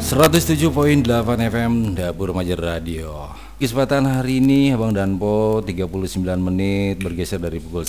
107.8 FM Dapur Majer Radio. Kesempatan hari ini Abang Danpo 39 menit bergeser dari pukul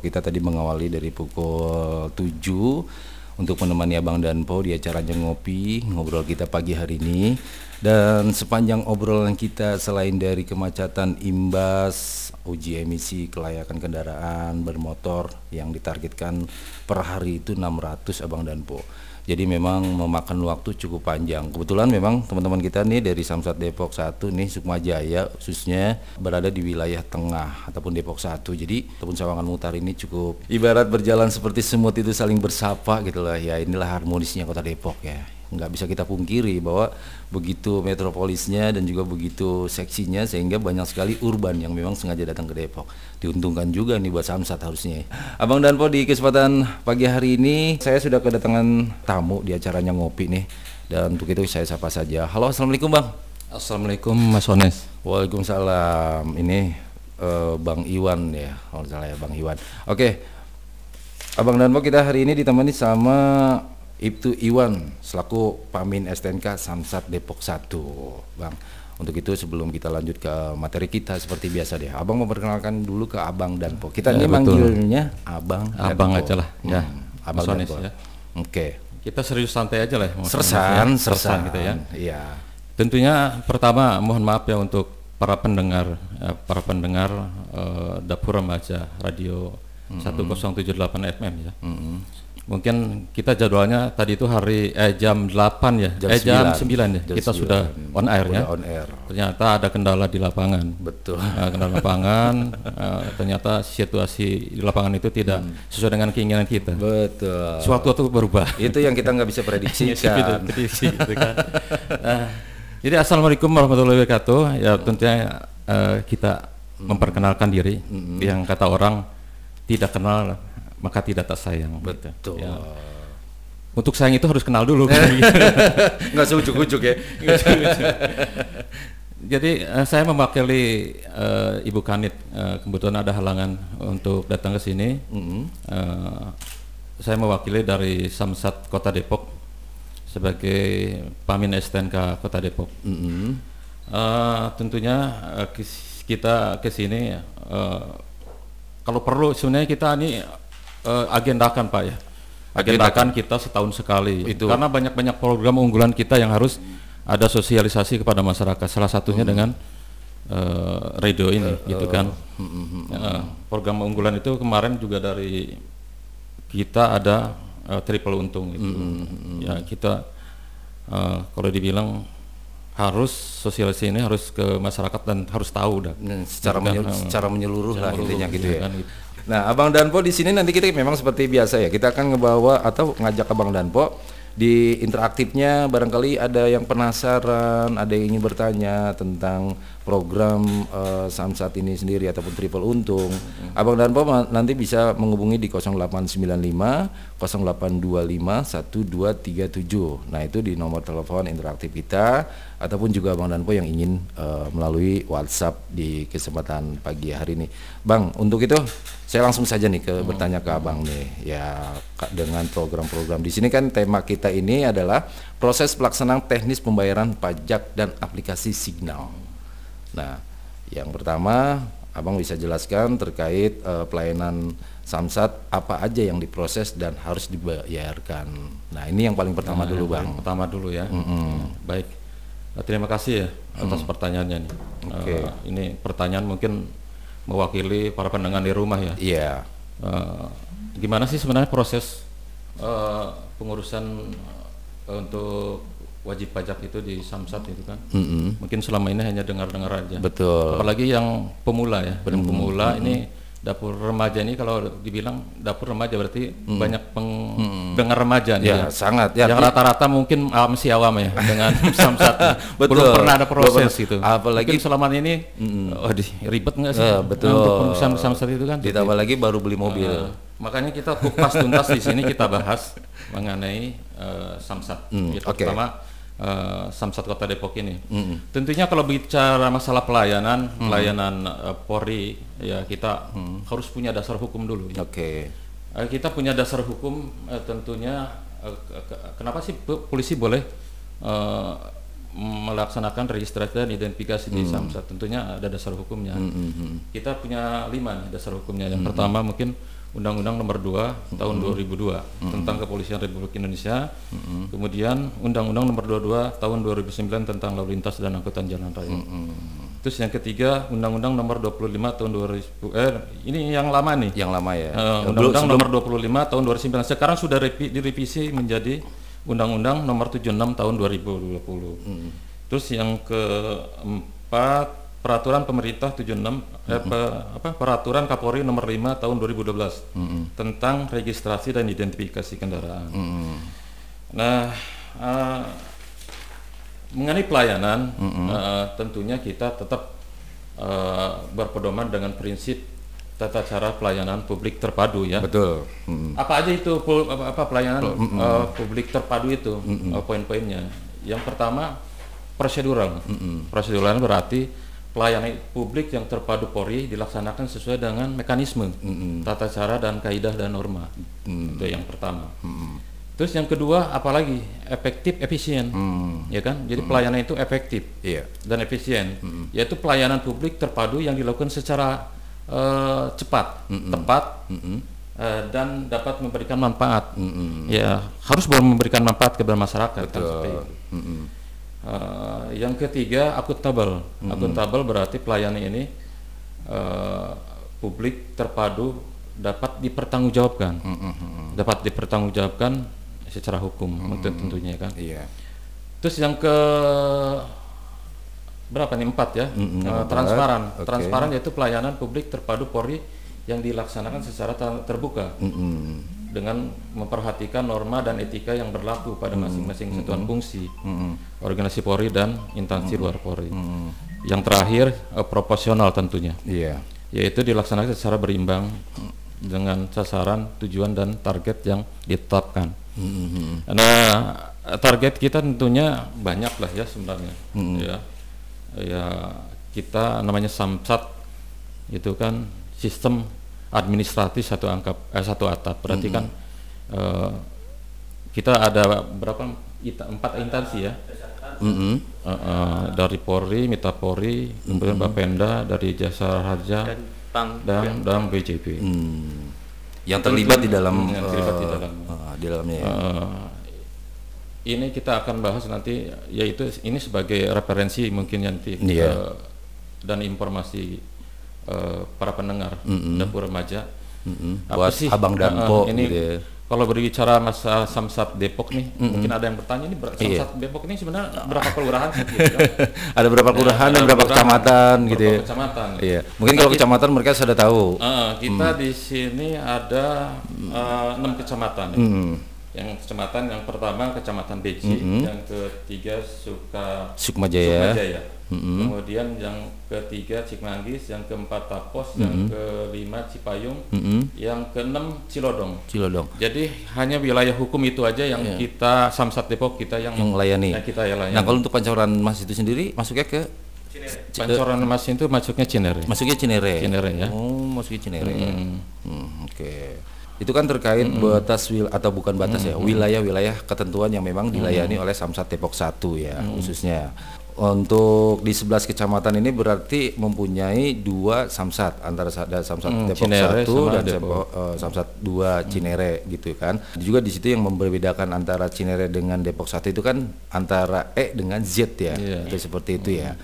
10. Kita tadi mengawali dari pukul 7 untuk menemani Abang Danpo di acara Ngopi, ngobrol kita pagi hari ini. Dan sepanjang obrolan kita, selain dari kemacetan imbas uji emisi kelayakan kendaraan bermotor yang ditargetkan per hari itu 600 Abang Danpo. Jadi memang memakan waktu cukup panjang. Kebetulan memang teman-teman kita nih dari Samsat Depok 1 nih, Sukmajaya khususnya berada di wilayah tengah ataupun Depok 1. Jadi ataupun Sawangan Mutar ini cukup ibarat berjalan seperti semut itu saling bersapa gitu lah. Ya inilah harmonisnya kota Depok ya. Nggak bisa kita pungkiri bahwa begitu metropolisnya dan juga begitu seksinya sehingga banyak sekali urban yang memang sengaja datang ke Depok. Diuntungkan juga nih buat Samsat harusnya. Abang Danpo, di kesempatan pagi hari ini saya sudah kedatangan tamu di acaranya Ngopi nih. Dan untuk itu saya sapa saja. Halo, Assalamualaikum Bang. Assalamualaikum Mas Ones. Waalaikumsalam. Ini Bang Iwan ya, kalau salah ya Bang Iwan. Oke, Abang Danpo, kita hari ini ditemani sama Ibtu Iwan selaku Pamin STNK Samsat Depok 1. Bang, untuk itu sebelum kita lanjut ke materi kita seperti biasa deh, Abang memperkenalkan dulu ke Abang Danpo. Kita ini manggilnya Abang Danpo aja lah ya. Abang Danpo. Ya. Oke. Okay. Kita serius santai aja lah. Sersan gitu ya. Iya. Tentunya pertama mohon maaf ya untuk para pendengar Dapur Majer Radio 1078 FM ya. Mungkin kita jadwalnya tadi itu jam 8 ya, jam 9 ya, kita 9. Sudah on air ya. On air. Ternyata ada kendala di lapangan. Betul. Kendala lapangan, ternyata situasi di lapangan itu tidak sesuai dengan keinginan kita. Betul. Suatu waktu berubah. Itu yang kita nggak bisa prediksikan. Gitu kan. Jadi assalamualaikum warahmatullahi wabarakatuh. Ya tentunya kita memperkenalkan diri yang kata orang tidak kenal maka tidak tak sayang. Betul. Ya. Untuk sayang itu harus kenal dulu. Nggak seujuk-ujuk ya. Jadi saya mewakili Ibu Kanit, kebetulan ada halangan untuk datang ke sini. Saya mewakili dari Samsat Kota Depok sebagai Pamin STNK Kota Depok. Tentunya kita ke sini kalau perlu sebenarnya kita ini agendakan Pak ya, agendakan kita setahun sekali itu. Karena banyak program unggulan kita yang harus ada sosialisasi kepada masyarakat, salah satunya dengan radio ini gitu kan. Program unggulan itu kemarin juga dari kita ada triple untung gitu. Ya kita kalau dibilang harus sosialisasi ini harus ke masyarakat dan harus tahu secara menyeluruh lah intinya gitu ya. Kan, gitu. Nah, Abang Danpo di sini nanti kita memang seperti biasa ya, kita akan ngebawa atau ngajak Abang Danpo di interaktifnya, barangkali ada yang penasaran, ada yang ingin bertanya tentang program Samsat ini sendiri ataupun triple untung. Abang Danpo nanti bisa menghubungi di 0895 0825 1237. Nah itu di nomor telepon interaktif kita, ataupun juga Abang Danpo yang ingin melalui WhatsApp di kesempatan pagi hari ini. Bang, untuk itu saya langsung saja nih ke bertanya ke Abang nih ya, dengan program-program di sini kan tema kita ini adalah proses pelaksanaan teknis pembayaran pajak dan aplikasi Signal. Nah, yang pertama Abang bisa jelaskan terkait pelayanan Samsat apa aja yang diproses dan harus dibayarkan. Nah, ini yang paling pertama dulu Bang. Pertama dulu ya. Baik. Terima kasih ya atas pertanyaannya nih. Okay. Ini pertanyaan mungkin mewakili para pendengar di rumah ya. Iya. Gimana sih sebenarnya proses pengurusan untuk wajib pajak itu di Samsat itu kan? Mungkin selama ini hanya dengar-dengar aja. Betul. Apalagi yang pemula ya. Yang pemula ini dapur remaja ini, kalau dibilang dapur remaja berarti banyak pendengar remaja nih ya, sangat ya, yang rata-rata mungkin masih awam ya dengan Samsat. Betul. Belum pernah ada proses gitu, apalagi mungkin selama ini ribet nggak sih betul untuk pengurusan Samsat itu kan, ditambah lagi baru beli mobil. Makanya kita kupas tuntas di sini, kita bahas mengenai Samsat gitu. Okay. Pertama Samsat Kota Depok ini. Tentunya kalau bicara masalah pelayanan Polri ya, kita harus punya dasar hukum dulu. Ya. Oke. Okay. Kita punya dasar hukum tentunya kenapa sih polisi boleh melaksanakan registrasi dan identifikasi di Samsat. Tentunya ada dasar hukumnya. Kita punya 5 nih dasar hukumnya. Yang pertama mungkin Undang-Undang Nomor 2 Tahun 2002 tentang Kepolisian Republik Indonesia. Kemudian Undang-Undang Nomor 22 Tahun 2009 tentang Lalu Lintas dan Angkutan Jalan Raya. Terus yang ketiga Undang-Undang Nomor 25 Tahun 2000 ini yang lama nih. Yang lama ya. Undang-Undang Nomor 25 Tahun 2009 sekarang sudah direvisi menjadi Undang-Undang Nomor 76 Tahun 2020. Terus yang keempat Peraturan Pemerintah 76 Peraturan Kapolri Nomor 5 Tahun 2012 tentang registrasi dan identifikasi kendaraan. Nah, mengenai pelayanan, tentunya kita tetap berpedoman dengan prinsip tata cara pelayanan publik terpadu ya. Betul. Apa aja itu pelayanan publik terpadu itu poin-poinnya. Yang pertama prosedural. Prosedural berarti pelayanan publik yang terpadu Polri dilaksanakan sesuai dengan mekanisme, tata cara dan kaidah dan norma. Itu yang pertama. Terus yang kedua apalagi efektif efisien, ya kan? Jadi pelayanan itu efektif dan efisien, yaitu pelayanan publik terpadu yang dilakukan secara cepat, tepat, dan dapat memberikan manfaat. Ya, harus memberikan manfaat kepada masyarakat. Kan, yang ketiga, akuntabel. Akuntabel berarti pelayanan ini publik terpadu dapat dipertanggungjawabkan, dapat dipertanggungjawabkan secara hukum, tentunya kan. Terus yang ke berapa nih 4 ya, transparan. Transparan yaitu pelayanan publik terpadu Polri yang dilaksanakan secara terbuka dengan memperhatikan norma dan etika yang berlaku pada masing-masing satuan fungsi, organisasi Polri dan instansi luar Polri. Yang terakhir proporsional tentunya, yaitu dilaksanakan secara berimbang dengan sasaran, tujuan dan target yang ditetapkan. Nah, target kita tentunya banyak lah ya sebenarnya. Ya, kita namanya Samsat itu kan sistem administratif satu atap. Berarti kan kita ada berapa 4 instansi ya, dari Polri, Mitapori, kemudian Bapenda, dari Jasa Raharja dan BJP yang terlibat di dalam dalamnya. Ini kita akan bahas nanti, yaitu ini sebagai referensi mungkin nanti dan informasi para pendengar Dapur Majer. Buat sih, Abang dan Po ini gitu ya. Kalau berbicara masa Samsat Depok nih, mungkin ada yang bertanya ini Samsat Depok ini sebenarnya berapa kelurahan sih? Gitu, kan? Ada berapa kelurahan dan berapa kecamatan gitu ya? Kecamatan. Iya. Mungkin kalau kecamatan mereka sudah tahu. Kita di sini ada 6 kecamatan. Ya. Yang pertama kecamatan Beji, yang ketiga Sukmajaya, kemudian yang ketiga Cikmanggis, yang keempat Tapos, yang kelima Cipayung, yang keenam Cilodong. Jadi hanya wilayah hukum itu aja yang kita Samsat Depok kita yang melayani. Nah, kalau untuk Pancoran Mas itu sendiri masuknya ke Cinere. Pancoran Mas itu masuknya Cinere. Cinere ya. Oh, masuknya Cinere. Oke. Itu kan terkait batas atau bukan batas ya, wilayah-wilayah ketentuan yang memang dilayani oleh Samsat Depok 1 ya, khususnya untuk di 11 kecamatan ini berarti mempunyai 2 samsat, antara Samsat Depok 1 dan Samsat 2 Cinere gitu kan. Juga di situ yang membedakan antara Cinere dengan Depok 1 itu kan antara E dengan Z ya, itu seperti itu ya.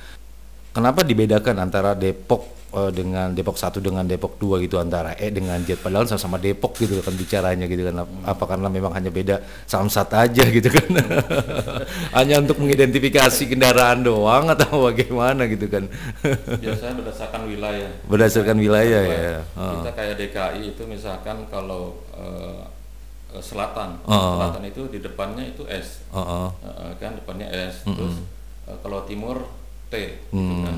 Kenapa dibedakan antara Depok dengan Depok 1 dengan Depok 2 gitu, antara E dengan Z, padahal sama-sama Depok gitu kan bicaranya gitu kan. Apa karena memang hanya beda Samsat aja gitu kan? Hanya untuk mengidentifikasi kendaraan doang atau bagaimana gitu kan? Biasanya berdasarkan wilayah. Berdasarkan wilayah ya. Kita kayak DKI itu misalkan kalau selatan itu di depannya itu S. Kan depannya S. Terus kalau timur T gitu kan.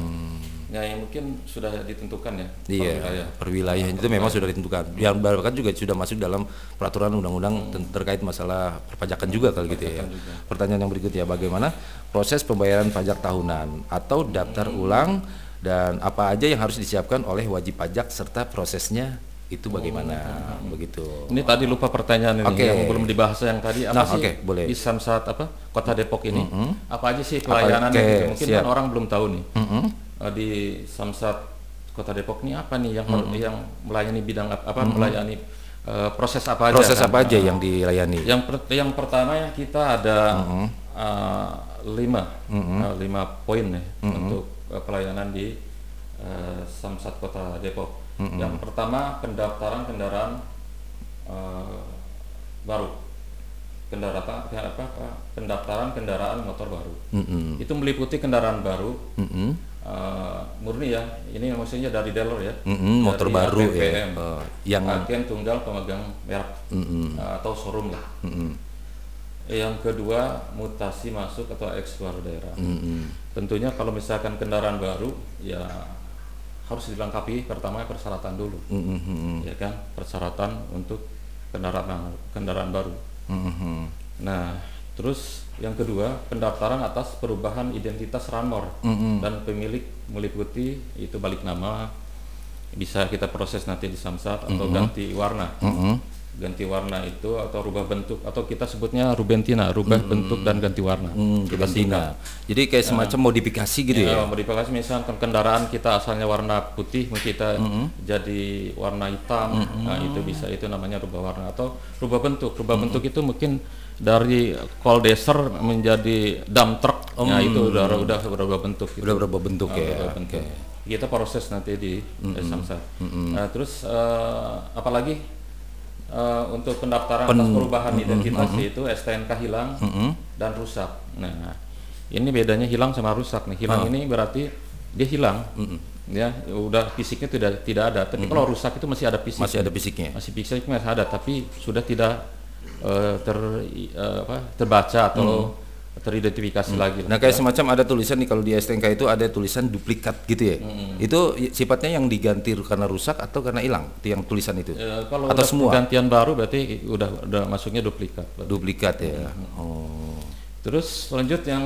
Ya, yang mungkin sudah ditentukan ya. Iya, per wilayah itu memang sudah ditentukan. Yang bahkan juga sudah masuk dalam peraturan undang-undang terkait masalah perpajakan juga kalau gitu ya. Pertanyaan yang berikutnya, bagaimana proses pembayaran pajak tahunan atau daftar ulang, dan apa aja yang harus disiapkan oleh wajib pajak serta prosesnya itu bagaimana begitu. Ini tadi lupa pertanyaan ini yang belum dibahas yang tadi apa sih di Samsat apa Kota Depok ini apa aja sih pelayanan yang mungkin kan orang belum tahu nih di Samsat Kota Depok ini apa nih yang melayani bidang apa melayani proses apa aja yang dilayani. Yang pertama ya kita ada 5 poin ya untuk pelayanan di Samsat Kota Depok. Yang pertama pendaftaran kendaraan baru, pendaftaran kendaraan motor baru. Itu meliputi kendaraan baru murni ya, ini maksudnya dari dealer ya, motor baru APPM, ya, yang agen tunggal pemegang merek atau showroom lah. Yang kedua mutasi masuk atau ekspor daerah. Tentunya kalau misalkan kendaraan baru ya harus dilengkapi pertama persyaratan dulu, ya kan, persyaratan untuk kendaraan baru. Nah, terus yang kedua pendaftaran atas perubahan identitas ranmor dan pemilik meliputi itu balik nama, bisa kita proses nanti di Samsat atau ganti warna, ganti warna itu atau rubah bentuk atau kita sebutnya rubentina, rubah bentuk dan ganti warna. Rubentina. Jadi kayak semacam modifikasi gitu ya. Modifikasi misalkan kendaraan kita asalnya warna putih kita jadi warna hitam. Nah, itu bisa, itu namanya rubah warna atau rubah bentuk. Rubah bentuk itu mungkin dari coal dasher menjadi dump truck. Nah, itu udah berubah bentuk. Gitu. Udah berubah bentuk ya. Bentuk. Kita proses nanti di Samsat. Nah, terus apalagi untuk pendaftaran atas perubahan identitas itu STNK hilang dan rusak. Nah, ini bedanya hilang sama rusak nih. Hilang ini berarti dia hilang, ya udah fisiknya tidak ada. Tapi kalau rusak itu masih ada fisik, masih ada, tapi sudah tidak terbaca atau teridentifikasi lagi. Nah, kayak semacam ada tulisan nih kalau di STNK itu ada tulisan duplikat gitu ya. Itu sifatnya yang diganti karena rusak atau karena hilang yang tulisan itu. Kalau atau semua gantian baru berarti udah masuknya duplikat. Berarti. Duplikat ya. Terus lanjut yang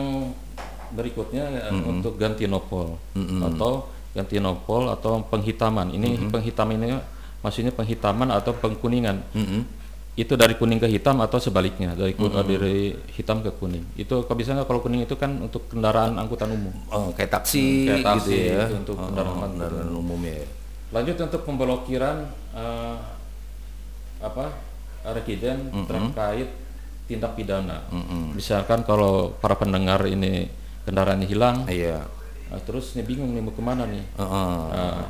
berikutnya untuk ganti nopol atau ganti nopol atau penghitaman. Ini penghitamannya maksudnya penghitaman atau pengkuningan. Itu dari kuning ke hitam atau sebaliknya, dari hitam ke kuning. Itu kalau bisa nggak, kalau kuning itu kan untuk kendaraan angkutan umum, kayak taksi, gitu ya, itu untuk kendaraan umum ya. Lanjut untuk pemblokiran rekening terkait tindak pidana. Misalkan kalau para pendengar ini kendaraannya hilang, terus nih bingung nih mau kemana nih,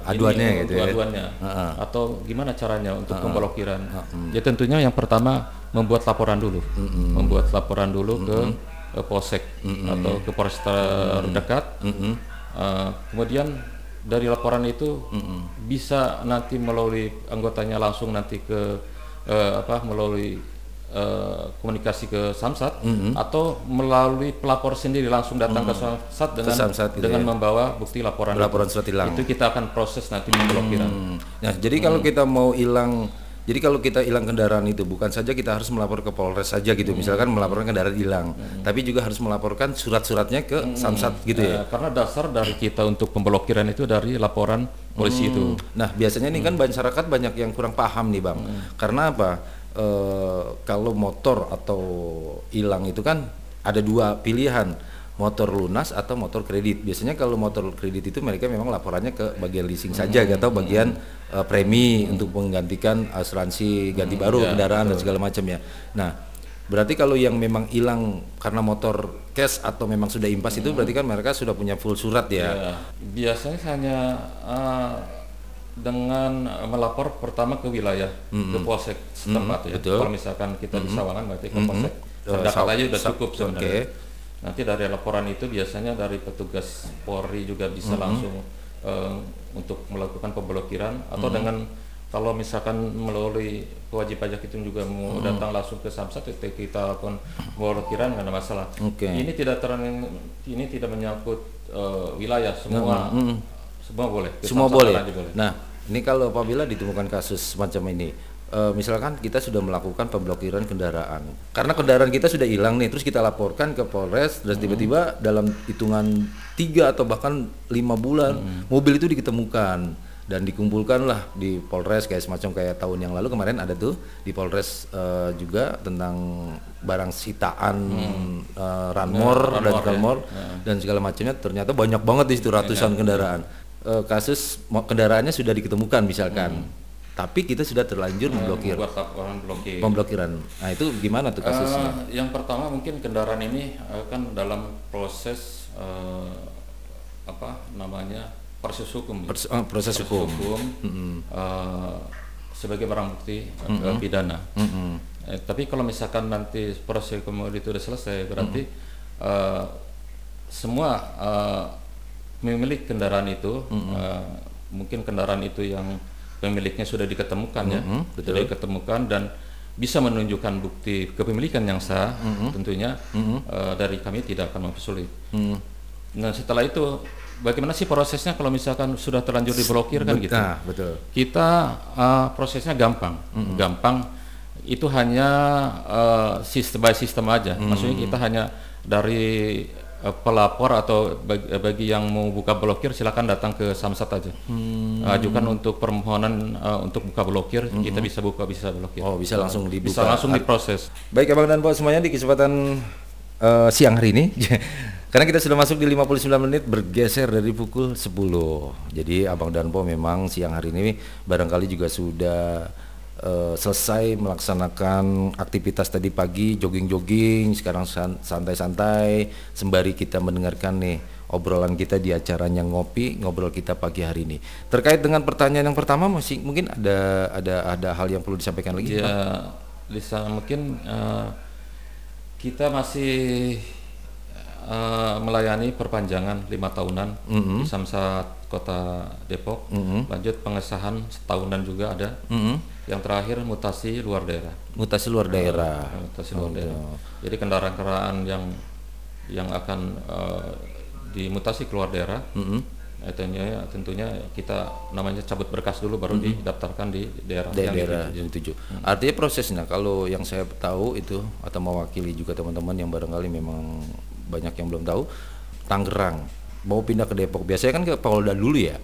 aduannya ini, gitu ya, atau gimana caranya untuk pemblokiran. Ya tentunya yang pertama membuat laporan dulu, ke Polsek atau ke Polresta dekat. Kemudian dari laporan itu bisa nanti melalui anggotanya langsung nanti ke melalui komunikasi ke Samsat atau melalui pelapor sendiri langsung datang ke Samsat dengan, membawa bukti laporan surat hilang. Itu kita akan proses nanti pemblokiran. Nah, jadi kalau kita mau hilang, jadi kalau kita hilang kendaraan itu bukan saja kita harus melapor ke Polres saja gitu, misalkan melaporkan kendaraan hilang, tapi juga harus melaporkan surat-suratnya ke Samsat gitu ya. Karena dasar dari kita untuk pemblokiran itu dari laporan polisi itu. Nah, biasanya ini kan masyarakat banyak yang kurang paham nih, Bang. Karena apa? Kalau motor atau hilang itu kan ada dua pilihan, motor lunas atau motor kredit. Biasanya kalau motor kredit itu mereka memang laporannya ke bagian leasing saja atau bagian premi untuk menggantikan asuransi ganti baru kendaraan dan segala macam ya. Nah, berarti kalau yang memang hilang karena motor cash atau memang sudah impas itu berarti kan mereka sudah punya full surat ya. Biasanya hanya dengan melapor pertama ke wilayah, ke Polsek setempat ya. Betul. Kalau misalkan kita di Sawangan berarti ke Polsek terdekat aja sudah cukup sebenarnya. Nanti dari laporan itu biasanya dari petugas Polri juga bisa langsung untuk melakukan pemblokiran atau dengan kalau misalkan melalui wajib pajak itu juga mau datang langsung ke Samsat, kita akan pemblokiran nggak ada masalah. Ini tidak menyangkut wilayah, semua semua boleh. Semua boleh. Nah, ini kalau apabila ditemukan kasus semacam ini, misalkan kita sudah melakukan pemblokiran kendaraan, karena kendaraan kita sudah hilang nih, terus kita laporkan ke Polres, terus tiba-tiba dalam hitungan 3 atau bahkan 5 bulan mobil itu diketemukan. dan dikumpulkanlah di Polres kayak semacam kayak tahun yang lalu kemarin ada tuh di Polres juga tentang barang sitaan ranmor dan kalmor dan segala macamnya, ternyata banyak banget di situ ratusan kendaraan. Kasus kendaraannya sudah diketemukan misalkan, tapi kita sudah terlanjur memblokir pemblokiran. Nah itu gimana tuh kasusnya? Yang pertama mungkin kendaraan ini kan dalam proses proses hukum. Sebagai barang bukti pidana. Tapi kalau misalkan nanti proses hukum itu sudah selesai, berarti semua pemilik kendaraan itu mungkin kendaraan itu yang pemiliknya sudah diketemukan sudah diketemukan dan bisa menunjukkan bukti kepemilikan yang sah, tentunya dari kami tidak akan mempersulit. Nah setelah itu bagaimana sih prosesnya kalau misalkan sudah terlanjur diblokir kan gitu? Nah, betul. Kita prosesnya gampang, itu hanya sistem by sistem aja. Maksudnya kita hanya dari pelapor atau bagi yang mau buka blokir silakan datang ke Samsat aja. Ajukan untuk permohonan untuk buka blokir, kita bisa blokir. Oh bisa langsung dibuka. Bisa langsung diproses. Baik Abang dan Pak semuanya di kesempatan siang hari ini. Karena kita sudah masuk di 59 menit bergeser dari pukul 10. Jadi Abang Danpo memang siang hari ini barangkali juga sudah selesai melaksanakan aktivitas tadi pagi, jogging-jogging, sekarang santai-santai sembari kita mendengarkan nih obrolan kita di acaranya Ngopi Ngobrol kita pagi hari ini. Terkait dengan pertanyaan yang pertama masih mungkin ada hal yang perlu disampaikan lagi? Ya, Lisa, mungkin kita masih melayani perpanjangan 5 tahunan di Samsat Kota Depok, lanjut pengesahan setahunan juga ada, yang terakhir mutasi luar daerah. Mutasi luar daerah. Jadi kendaraan-kendaraan yang akan dimutasi keluar daerah, tentunya kita namanya cabut berkas dulu baru didaftarkan di daerah yang dituju. Artinya prosesnya kalau yang saya tahu itu atau mewakili juga teman-teman yang barangkali memang banyak yang belum tahu, Tangerang mau pindah ke Depok biasanya kan ke Polda dulu ya.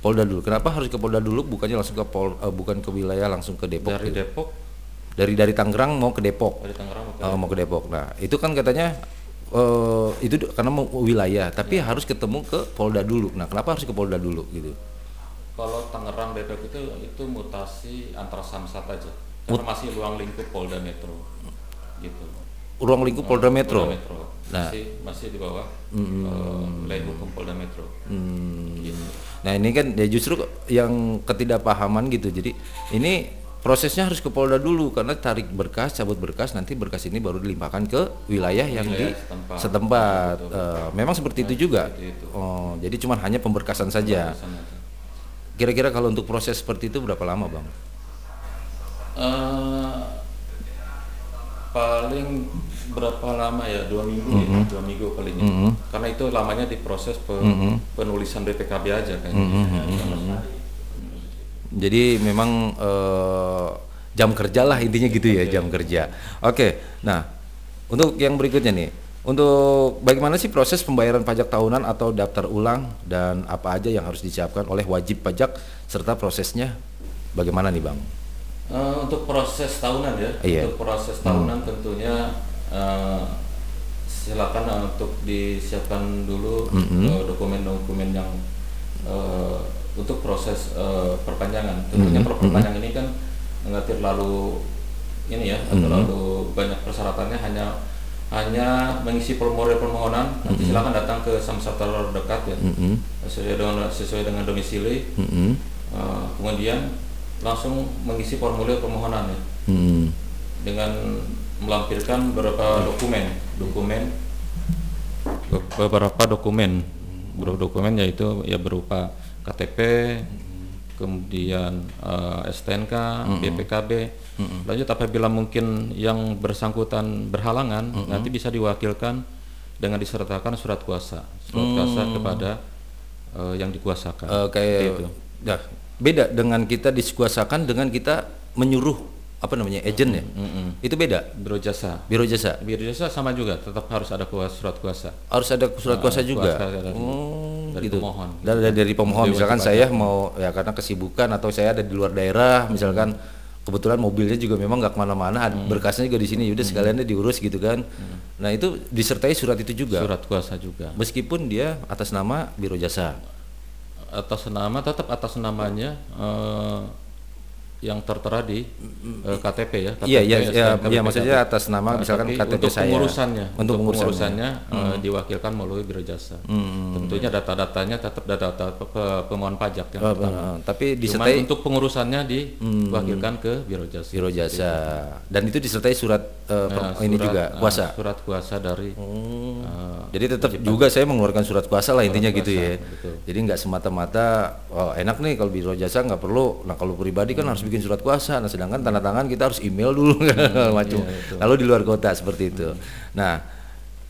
Polda dulu. Kenapa harus ke Polda dulu? Bukannya langsung ke bukan ke wilayah langsung ke Depok? Dari gitu. Depok. Dari Tangerang mau ke Depok. Dari Tangerang mau ke Depok. Nah itu kan katanya itu karena mau wilayah, tapi harus ketemu ke Polda dulu. Nah kenapa harus ke Polda dulu gitu? Kalau Tangerang Depok itu mutasi antar Samsat aja. Karena masih ruang lingkup Polda Metro gitu. Ruang lingkup Polda Metro. Polda Metro. Nah. Masih di bawah wilayah hukum Polda Metro. Gitu. Nah ini kan ya justru yang ketidakpahaman gitu. Jadi ini prosesnya harus ke Polda dulu karena tarik berkas, cabut berkas, nanti berkas ini baru dilimpahkan ke wilayah yang di setempat. Memang seperti itu juga. Oh, jadi cuma hanya pemberkasan saja. Kira-kira kalau untuk proses seperti itu berapa lama, Bang? Paling berapa lama ya, 2 minggu ya, 2 minggu palingnya, karena itu lamanya diproses penulisan BPKB aja kan. Jadi memang jam kerja lah intinya gitu ya, jam kerja. Oke, nah untuk yang berikutnya nih, untuk bagaimana sih proses pembayaran pajak tahunan atau daftar ulang dan apa aja yang harus disiapkan oleh wajib pajak serta prosesnya bagaimana nih Bang? Untuk proses tahunan ya, untuk proses tahunan tentunya silakan untuk disiapkan dulu dokumen-dokumen yang untuk proses perpanjangan. Tentunya perpanjangan ini kan nggak terlalu ini ya, terlalu banyak persyaratannya, hanya mengisi formulir permohonan. Nanti silakan datang ke Samsat terdekat ya, sesuai dengan domisili. Kemudian langsung mengisi formulir permohonan ya, dengan melampirkan beberapa dokumen yaitu ya berupa KTP, kemudian STNK, BPKB, lanjut apabila mungkin yang bersangkutan berhalangan, nanti bisa diwakilkan dengan disertakan surat kuasa kepada yang dikuasakan. Kayak itu. Dah. Beda dengan kita dikuasakan dengan kita menyuruh apa namanya agent ya, itu beda. Biro jasa sama juga tetap harus ada surat kuasa juga. dari gitu pemohon. Dari pemohon misalkan saya mau ya karena kesibukan atau saya ada di luar daerah misalkan kebetulan mobilnya juga memang nggak kemana-mana, berkasnya juga di sini, udah sekalian diurus gitu kan. Nah itu disertai surat itu juga, surat kuasa juga, meskipun dia atas nama Biro Jasa, atas nama tetap atas namanya yang tertera di KTP ya. Iya maksudnya atas nama misalkan KTP untuk saya. Untuk pengurusannya diwakilkan melalui Biro Jasa. Tentunya data-datanya tetap data-data pemohon pajak yang tapi disertai untuk pengurusannya diwakilkan ke Biro Jasa. Biro Jasa. Dan itu disertai surat ini juga kuasa. Surat kuasa dari. Jadi tetap juga saya mengeluarkan surat kuasa lah intinya gitu ya. Jadi nggak semata-mata enak nih kalau Biro Jasa nggak perlu. Nah kalau pribadi kan harus bikin surat kuasa, nah sedangkan tanda tangan kita harus email dulu macam, lalu di luar kota seperti itu. Nah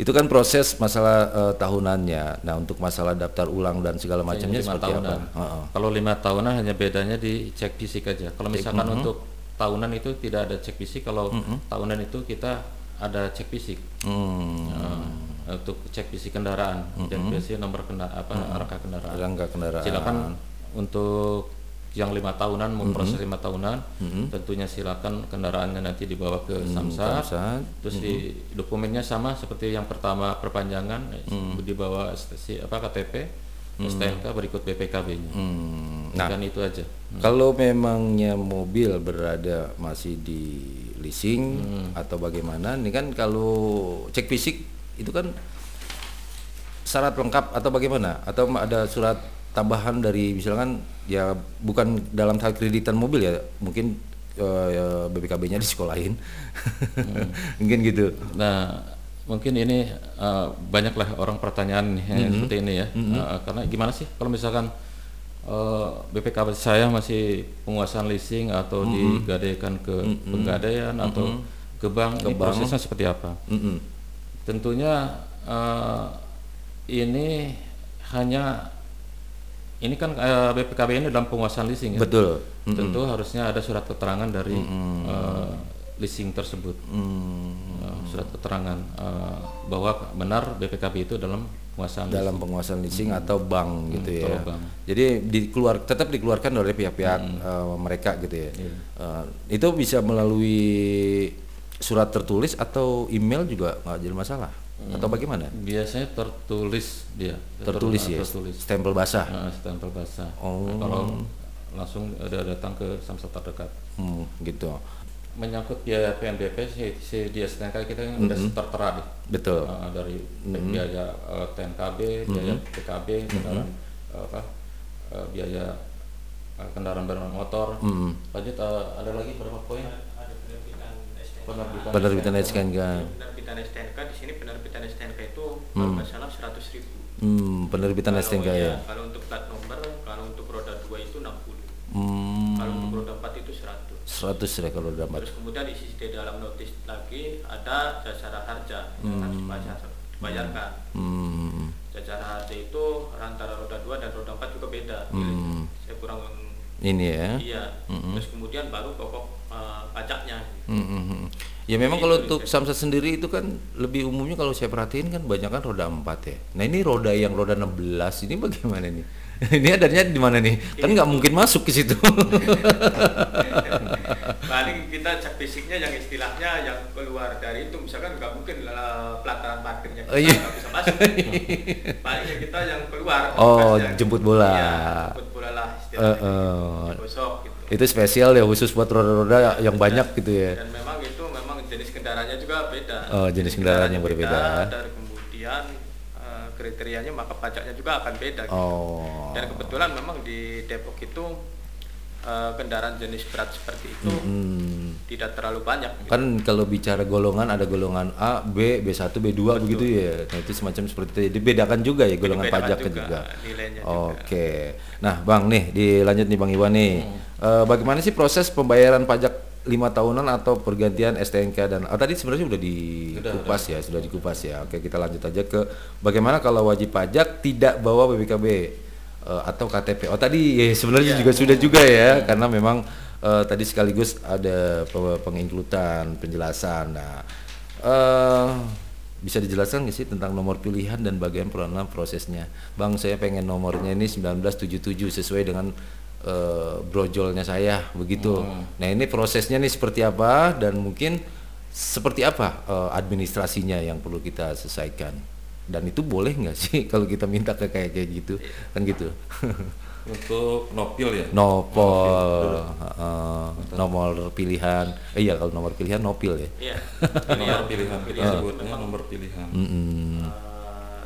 itu kan proses masalah tahunannya. Nah untuk masalah daftar ulang dan segala macamnya seperti tahunan. Apa? Kalau 5 tahunan hanya bedanya di cek fisik aja. Kalau misalkan untuk tahunan itu tidak ada cek fisik, kalau tahunan itu kita ada cek fisik. Untuk cek fisik kendaraan, dan biasanya nomor rangka kendaraan. Silakan untuk yang 5 tahunan memproses 5 tahunan, tentunya silakan kendaraannya nanti dibawa ke Samsat, terus di dokumennya sama seperti yang pertama perpanjangan, dibawa KTP, STNK, berikut BPKB-nya. Nah, itu aja. Kalau memangnya mobil berada masih di leasing atau bagaimana, ini kan kalau cek fisik itu kan syarat lengkap atau bagaimana? Atau ada surat tambahan dari misalkan ya bukan dalam hal kreditan mobil ya mungkin BPKB-nya di sekolah lain mungkin gitu. Nah mungkin ini banyaklah orang pertanyaan seperti ini ya, karena gimana sih kalau misalkan BPKB saya masih penguasaan leasing atau digadaikan ke penggadaian atau ke bank, ini prosesnya seperti apa? Tentunya ini hanya ini kan BPKB ini dalam penguasaan leasing ya. Betul. Tentu harusnya ada surat keterangan dari leasing tersebut. Surat keterangan bahwa benar BPKB itu dalam penguasaan leasing atau bank gitu ya. Bank. Jadi tetap dikeluarkan oleh pihak-pihak mereka gitu ya. Yeah. Itu bisa melalui surat tertulis atau email juga nggak jadi masalah. Atau bagaimana? Biasanya tertulis dia. Tertulis. Stempel basah. Stempel basah. Nah, kalau langsung datang ke Samsat terdekat. Gitu. Menyangkut biaya PNBP, di STNK kita kan udah tertera deh. Betul. Dari biaya TNKB, biaya PKB, biaya kendaraan bermotor. Lanjut ada lagi berapa poin? Penerbitan STNK. Penerbitan STNK di sini penerbitan STNK itu masalah 100.000. Penerbitan kalau STNK ya. Kalau untuk plat nomor, kalau untuk roda 2 itu 60. Kalau untuk roda 4 itu 100 ya kalau roda 4. Terus kemudian isi di dalam notis lagi ada Jasa Raharja yang harus dibayarkan. Jasa Raharja itu antara roda 2 dan roda 4 juga beda. Saya kurang ini ya. Iya. Terus kemudian baru pokok pajaknya. Ya memang kalau untuk Samsat sendiri itu kan lebih umumnya kalau saya perhatiin kan banyak kan roda 4 ya. Nah ini roda yang roda 16 ini bagaimana nih? Ini adanya di mana nih? Kan nggak mungkin masuk ke situ. Paling kita cek fisiknya yang istilahnya yang keluar dari itu misalkan nggak mungkin pelataran parkirnya kita nggak bisa masuk. Palingnya kita yang keluar. Jemput bola. Iya, jemput bola lah istilahnya. Gosok. Itu spesial ya khusus buat roda-roda yang banyak gitu ya. Dan memang itu jenis kendaraannya juga beda. Jenis kendaraannya berbeda. Dan kemudian kriterianya maka pajaknya juga akan beda. Gitu. Dan kebetulan memang di Depok itu kendaraan jenis berat seperti itu tidak terlalu banyak. Gitu. Kan kalau bicara golongan ada golongan A, B, B1, B2 betul. Begitu ya. Nah itu semacam seperti itu. Dibedakan juga ya golongan pajaknya juga. Oke. Nah Bang nih dilanjut nih Bang Iwan nih. Bagaimana sih proses pembayaran pajak 5 tahunan atau pergantian STNK dan tadi sebenarnya sudah dikupas ya. Oke, kita lanjut aja ke bagaimana kalau wajib pajak tidak bawa BPKB atau KTP. Tadi sebenarnya sudah juga ya karena memang tadi sekaligus ada penginklutan penjelasan. Nah Bisa dijelaskan nggak sih tentang nomor pilihan dan bagian perorangan prosesnya? Bang, saya pengen nomornya ini 1977 sesuai dengan brojolnya saya, begitu. Nah, ini prosesnya nih seperti apa dan mungkin seperti apa administrasinya yang perlu kita selesaikan? Dan itu boleh nggak sih kalau kita minta ke kayak gitu? Kan gitu. Untuk nopil ya? Nopil. Nomor pilihan. Iya, kalau nomor pilihan nopil ya. Iya. Nomor pilihan. Kita sebutnya nomor pilihan.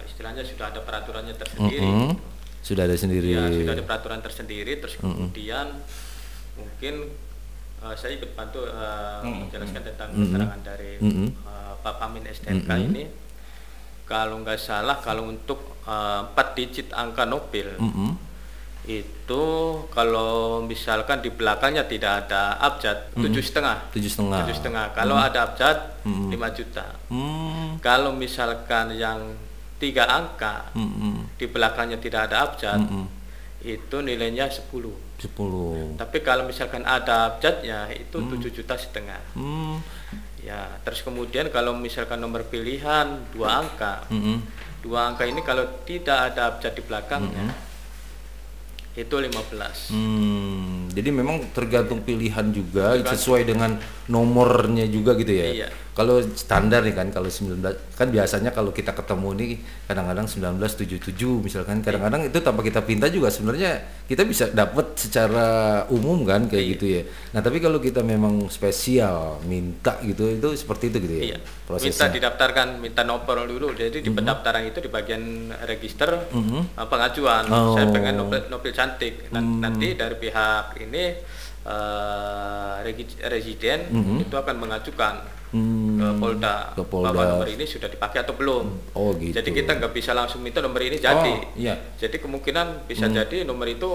Istilahnya sudah ada peraturannya tersendiri. Sudah ada sendiri. Ya, sudah ada peraturan tersendiri. Terus kemudian mungkin saya ikut bantu menjelaskan tentang keterangan dari Pak Pamin STNK ini. Kalau nggak salah, kalau untuk 4 digit angka nopil. Itu kalau misalkan di belakangnya tidak ada abjad 7,5 kalau ada abjad 5 juta. Kalau misalkan yang 3 angka di belakangnya tidak ada abjad itu nilainya 10. Tapi kalau misalkan ada abjadnya itu 7,5 juta. Ya, terus kemudian kalau misalkan nomor pilihan 2 angka, 2 angka ini kalau tidak ada abjad di belakangnya itu 15. Jadi memang tergantung pilihan juga, sesuai dengan nomornya juga gitu ya. Iya. Kalau standar nih kan, kalau 19 kan biasanya kalau kita ketemu nih kadang-kadang 1977 misalkan, kadang-kadang itu tanpa kita pinta juga sebenarnya kita bisa dapat secara umum kan kayak gitu ya. Nah, tapi kalau kita memang spesial minta gitu, itu seperti itu gitu ya. Iya. Prosesnya. Minta didaftarkan, minta nomor dulu. Jadi di pendaftaran itu di bagian register pengajuan. Saya pengen nopil cantik. Nanti dari pihak ini residen itu akan mengajukan ke Polda bahwa nomor ini sudah dipakai atau belum. Gitu. Jadi kita nggak bisa langsung minta nomor ini jadi. Iya. Jadi kemungkinan bisa jadi nomor itu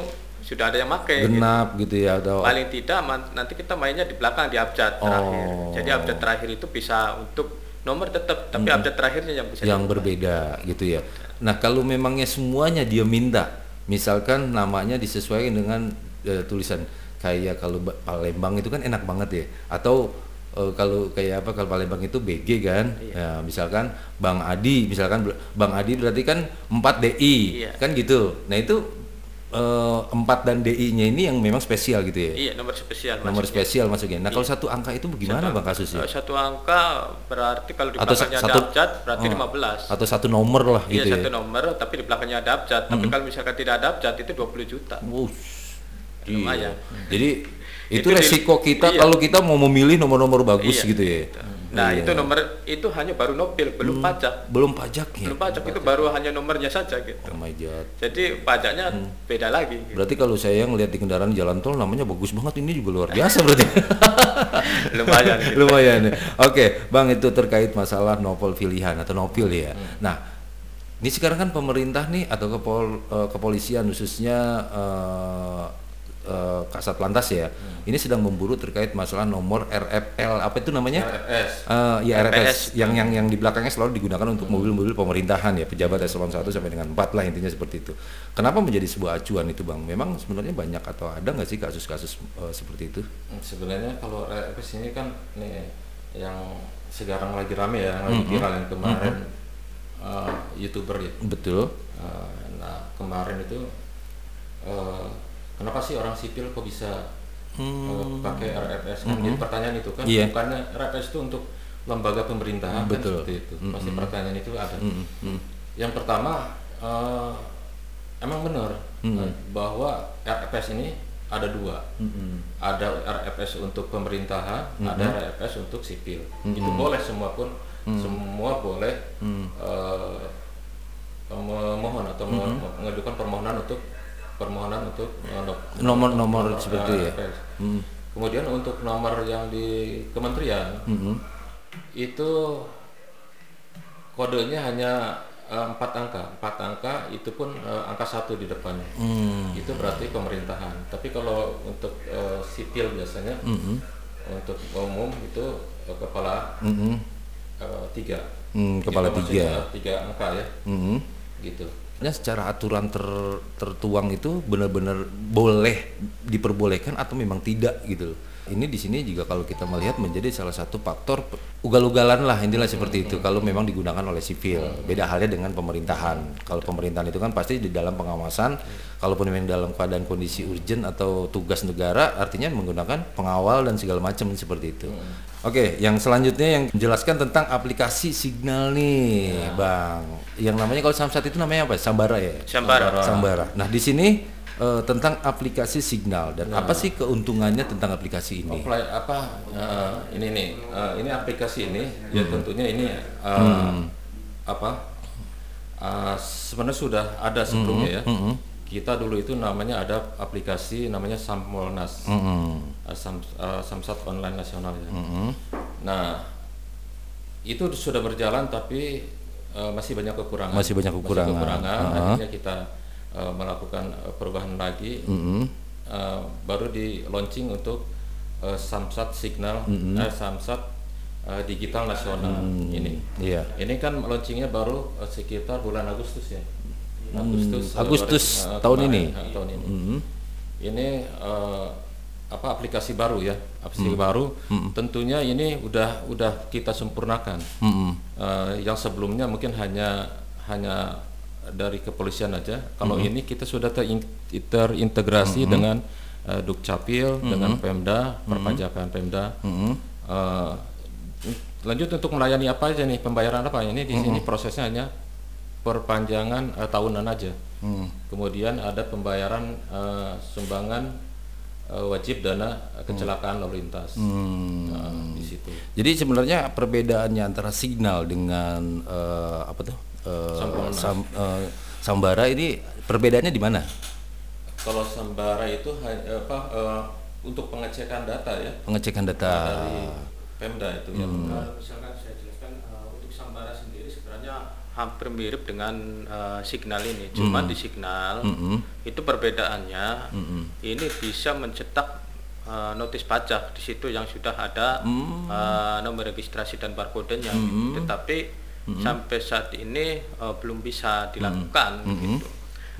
sudah ada yang pakai. Genap gitu ya. Atau paling tidak nanti kita mainnya di belakang di abjad terakhir. Jadi abjad terakhir itu bisa untuk nomor tetap, tapi abjad terakhirnya yang bisa berbeda gitu ya. Nah, kalau memangnya semuanya dia minta, misalkan namanya disesuaikan dengan tulisan. Kayak kalau Palembang itu kan enak banget ya, atau kalau kayak apa, kalau Palembang itu BG kan, iya. Ya, misalkan Bang Adi, misalkan Bang Adi berarti kan 4 DI, iya. Kan gitu. Nah itu 4 dan DI-nya ini yang memang spesial gitu ya. Iya, nomor spesial. Nomor maksudnya. Spesial maksudnya. Nah, iya. Kalau 1 angka itu bagaimana Bang kasusnya? 1 angka berarti kalau di belakangnya ada abjad berarti 15. Atau 1 nomor lah gitu. Iya, 1 nomor tapi di belakangnya ada abjad. Tapi kalau misalkan tidak ada abjad itu 20 juta. Lumayan. Jadi itu resiko kita kalau kita mau memilih nomor-nomor bagus gitu ya. Nah, itu nomor itu hanya baru nopil, belum pajak. Belum pajaknya. Belum pajak itu baru hanya nomornya saja gitu. Oh my God. Jadi pajaknya beda lagi. Gitu. Berarti kalau saya ngelihat di kendaraan jalan tol namanya bagus banget, ini juga luar biasa berarti. Lumayan. Gitu. Lumayan. Oke, Bang, itu terkait masalah nopil pilihan atau nopil ya. Nah, ini sekarang kan pemerintah nih atau kepolisian khususnya Kasat Lantas ya, ini sedang memburu terkait masalah nomor RFL, apa itu namanya? RFS. Ya, RFS yang di belakangnya selalu digunakan untuk mobil-mobil pemerintahan ya, pejabat eselon 1 sampai dengan 4 lah intinya seperti itu. Kenapa menjadi sebuah acuan itu, Bang? Memang sebenarnya banyak atau ada nggak sih kasus-kasus seperti itu? Sebenarnya kalau RFS ini kan nih yang sekarang lagi rame ya, yang lagi viral yang kemarin YouTuber ya. Betul. Nah, kemarin itu kenapa sih orang sipil kok bisa pakai RFS? Kan jadi pertanyaan itu kan, bukannya RFS itu untuk lembaga pemerintahan kan seperti itu. Pasti pertanyaan itu ada. Yang pertama, emang benar bahwa RFS ini ada 2. Ada RFS untuk pemerintahan, ada RFS untuk sipil. Itu boleh semua pun, semua boleh memohon atau mengajukan permohonan untuk nomor-nomor seperti itu ya. Kemudian untuk nomor yang di kementerian itu kodenya hanya 4 angka itu pun angka 1 di depannya. Itu berarti pemerintahan. Tapi kalau untuk sipil biasanya untuk umum itu kepala 3. Kepala 3 angka ya. Gitu. Nah, secara aturan tertuang itu benar-benar boleh diperbolehkan atau memang tidak gitu. Ini di sini juga kalau kita melihat menjadi salah satu faktor ugal-ugalan lah intinya seperti itu kalau memang digunakan oleh sipil. Beda halnya dengan pemerintahan. Kalau pemerintahan itu kan pasti di dalam pengawasan, kalaupun memang dalam keadaan kondisi urgent atau tugas negara artinya menggunakan pengawal dan segala macam seperti itu. Oke, yang selanjutnya yang menjelaskan tentang aplikasi Signal nih, Bang. Yang namanya kalau Samsat itu namanya apa? Sambara ya? Sambara. Nah, di sini tentang aplikasi Signal dan apa sih keuntungannya tentang aplikasi ini? Ini aplikasi ini ya tentunya ini sebenarnya sudah ada sebelumnya ya. Kita dulu itu namanya ada aplikasi namanya Sampolnas, Samsat Online Nasional ya. Nah itu sudah berjalan tapi masih banyak kekurangan. Akhirnya kita melakukan perubahan lagi, baru di launching untuk Samsat Signal, Samsat Digital Nasional ini. Yeah. Ini kan launchingnya baru sekitar bulan Agustus ya. Agustus tahun ini. Ini aplikasi baru ya, aplikasi baru. Tentunya ini udah kita sempurnakan. Yang sebelumnya mungkin hanya dari kepolisian aja. Kalau ini kita sudah terintegrasi dengan Dukcapil, dengan Pemda, perpajakan Pemda. Lanjut untuk melayani apa aja nih, pembayaran apa ini di sini prosesnya hanya perpanjangan tahunan aja. Kemudian ada pembayaran sumbangan wajib dana kecelakaan lalu lintas. Di situ. Jadi sebenarnya perbedaannya antara Signal dengan Sambara ini perbedaannya di mana? Kalau Sambara itu untuk pengecekan data ya. Pengecekan data dari Pemda itu ya. Misalkan saya jelaskan untuk Sambara sendiri sebenarnya hampir mirip dengan Signal ini. Cuman di Signal itu perbedaannya ini bisa mencetak notis pajak di situ yang sudah ada nomor registrasi dan barcode-nya. Tetapi sampai saat ini belum bisa dilakukan gitu.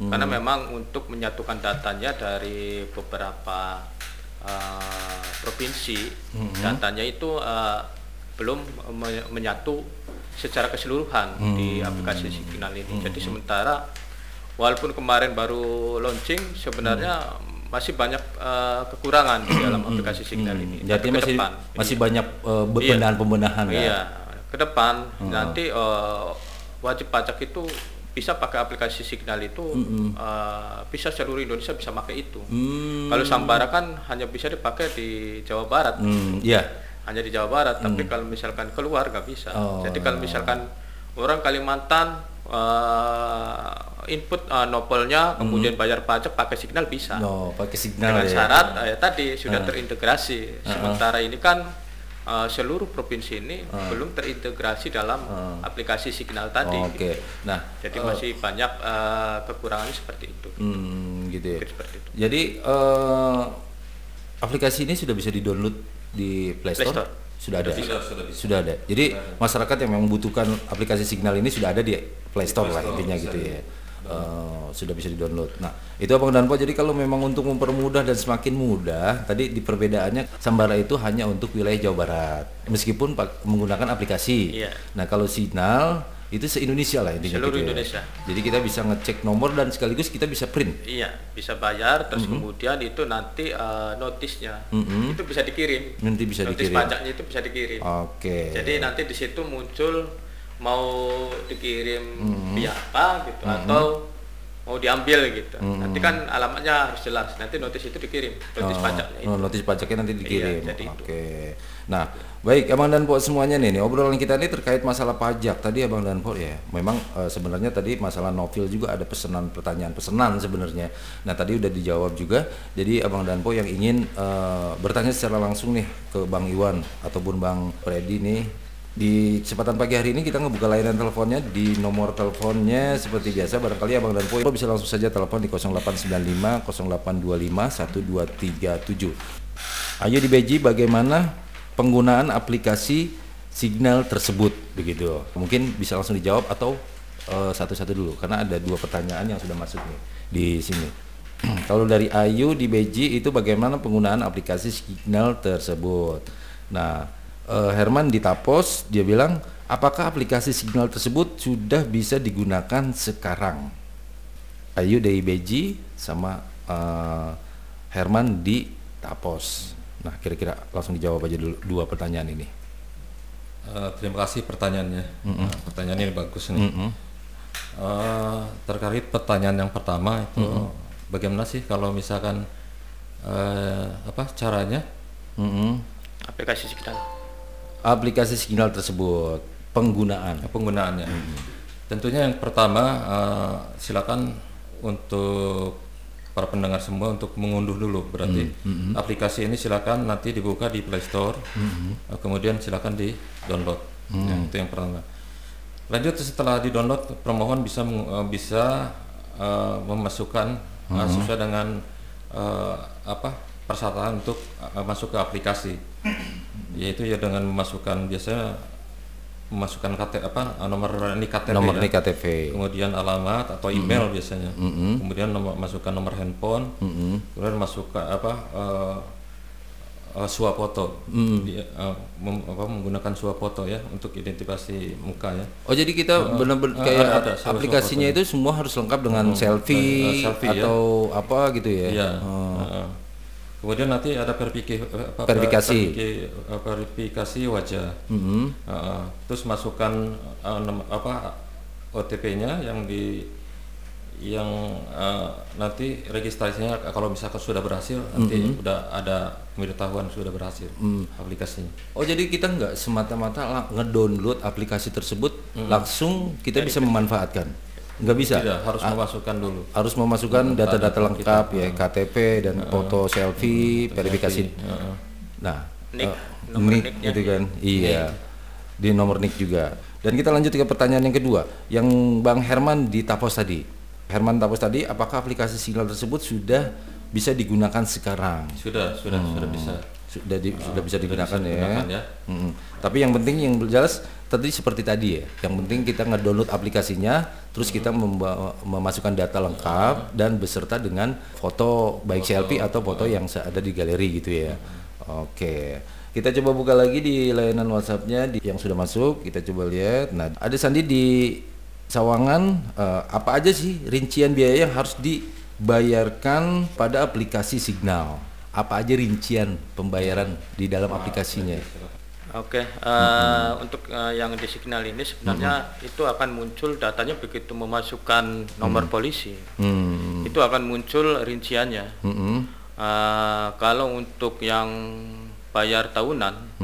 Karena memang untuk menyatukan datanya dari beberapa provinsi, datanya itu belum menyatu secara keseluruhan di aplikasi Signal ini. Jadi sementara walaupun kemarin baru launching sebenarnya masih banyak kekurangan di dalam aplikasi Signal ini. Jadi masih banyak pembenahan-pembenahan ya. Ke depan nanti wajib pajak itu bisa pakai aplikasi Signal itu bisa seluruh Indonesia bisa pakai itu. Kalau Sambara kan hanya bisa dipakai di Jawa Barat. Hanya di Jawa Barat, tapi kalau misalkan keluar nggak bisa. Jadi kalau misalkan orang Kalimantan input nopolnya kemudian bayar pajak pakai Signal bisa. Pakai Signal dengan syarat ya tadi sudah terintegrasi. Sementara ini kan seluruh provinsi ini belum terintegrasi dalam aplikasi Signal tadi. Gitu. Nah, jadi masih banyak kekurangannya seperti itu. Gitu ya. Seperti itu. Jadi aplikasi ini sudah bisa didownload di Play Store? Sudah ada. Jadi masyarakat yang memang membutuhkan aplikasi Signal ini sudah ada di Play Store lah intinya gitu ya. Sudah bisa didownload. Nah, itu Abang Danpo. Jadi kalau memang untuk mempermudah dan semakin mudah, tadi di perbedaannya Sambara itu hanya untuk wilayah Jawa Barat, meskipun menggunakan aplikasi. Nah, kalau Signal itu se-Indonesia lah intinya. Seluruh Indonesia. Jadi kita bisa ngecek nomor dan sekaligus kita bisa print. Bisa bayar. Terus kemudian itu nanti notisnya itu bisa dikirim. Notis pajaknya itu bisa dikirim. Jadi nanti di situ muncul mau dikirim via apa gitu atau mau diambil gitu. Nanti kan alamatnya harus jelas. Nanti notis itu dikirim, notis pajaknya itu. Notis pajaknya nanti dikirim. Oke. Nah, baik Abang Danpo semuanya nih obrolan kita ini terkait masalah pajak tadi Abang Danpo ya. Memang sebenarnya tadi masalah novel juga ada pesanan pertanyaan sebenarnya. Nah, tadi udah dijawab juga. Jadi Abang Danpo yang ingin bertanya secara langsung nih ke Bang Iwan ataupun Bang Freddy nih. Di kesempatan pagi hari ini kita ngebuka layanan teleponnya di nomor teleponnya seperti biasa. Barangkali Abang Danpo bisa langsung saja telepon di 0895 0825 1237. Ayo di Beji, bagaimana penggunaan aplikasi Signal tersebut begitu? Mungkin bisa langsung dijawab atau satu-satu dulu karena ada dua pertanyaan yang sudah masuk nih di sini. Kalau dari Ayu di Beji itu bagaimana penggunaan aplikasi Signal tersebut? Nah, Herman di Tapos dia bilang, apakah aplikasi Signal tersebut sudah bisa digunakan sekarang? Ayu dari Beji sama Herman di Tapos. Nah, kira-kira langsung dijawab aja dulu dua pertanyaan ini. Terima kasih pertanyaannya. Nah, pertanyaannya bagus nih. Terkait pertanyaan yang pertama itu. Bagaimana sih kalau misalkan apa caranya? Aplikasi Signal. Aplikasi Signal tersebut penggunaannya. Tentunya yang pertama silakan untuk para pendengar semua untuk mengunduh dulu. Berarti aplikasi ini silakan nanti dibuka di Play Store. Kemudian silakan di-download. Itu yang pertama. Lanjut setelah di-download, pemohon bisa memasukkan sesuai dengan apa persyaratan untuk masuk ke aplikasi, yaitu ya dengan memasukkan biasanya KTP, apa nomor KTP, kemudian alamat atau email biasanya, kemudian masukkan nomor handphone, kemudian masukkan apa swafoto, menggunakan swafoto ya untuk identifikasi muka ya. Oh, jadi kita benar-benar kayak ada aplikasinya itu semua harus lengkap dengan selfie atau ya, apa gitu ya. Iya. Kemudian nanti ada verifikasi wajah. Terus masukkan apa OTP-nya yang nanti registrasinya kalau misalkan sudah berhasil nanti udah ada pemberitahuan sudah berhasil aplikasinya. Oh, jadi kita nggak semata-mata ngedownload aplikasi tersebut langsung kita bisa memanfaatkan? Nggak bisa? Tidak, harus memasukkan dulu. Harus memasukkan data-data lengkap kita, ya, KTP dan foto selfie, verifikasi. Nah, nick gitu kan? Iya, di nomor nick juga. Dan kita lanjut ke pertanyaan yang kedua, yang Bang Herman di Tapos tadi. Apakah aplikasi Signal tersebut sudah bisa digunakan sekarang? Sudah bisa. Sudah bisa digunakan ya. Tapi yang penting yang jelas tadi seperti tadi ya. Yang penting kita ngedownload aplikasinya, terus kita memasukkan data lengkap dan beserta dengan foto baik selfie atau foto yang ada di galeri gitu ya. Oke. Kita coba buka lagi di layanan WhatsApp-nya yang sudah masuk, kita coba lihat. Nah, ada Sandi di Sawangan, apa aja sih rincian biaya yang harus dibayarkan pada aplikasi Signal? Apa aja rincian pembayaran di dalam aplikasinya? Oke, untuk yang di Signal ini sebenarnya itu akan muncul datanya begitu memasukkan nomor polisi. Itu akan muncul rinciannya. Kalau untuk yang bayar tahunan,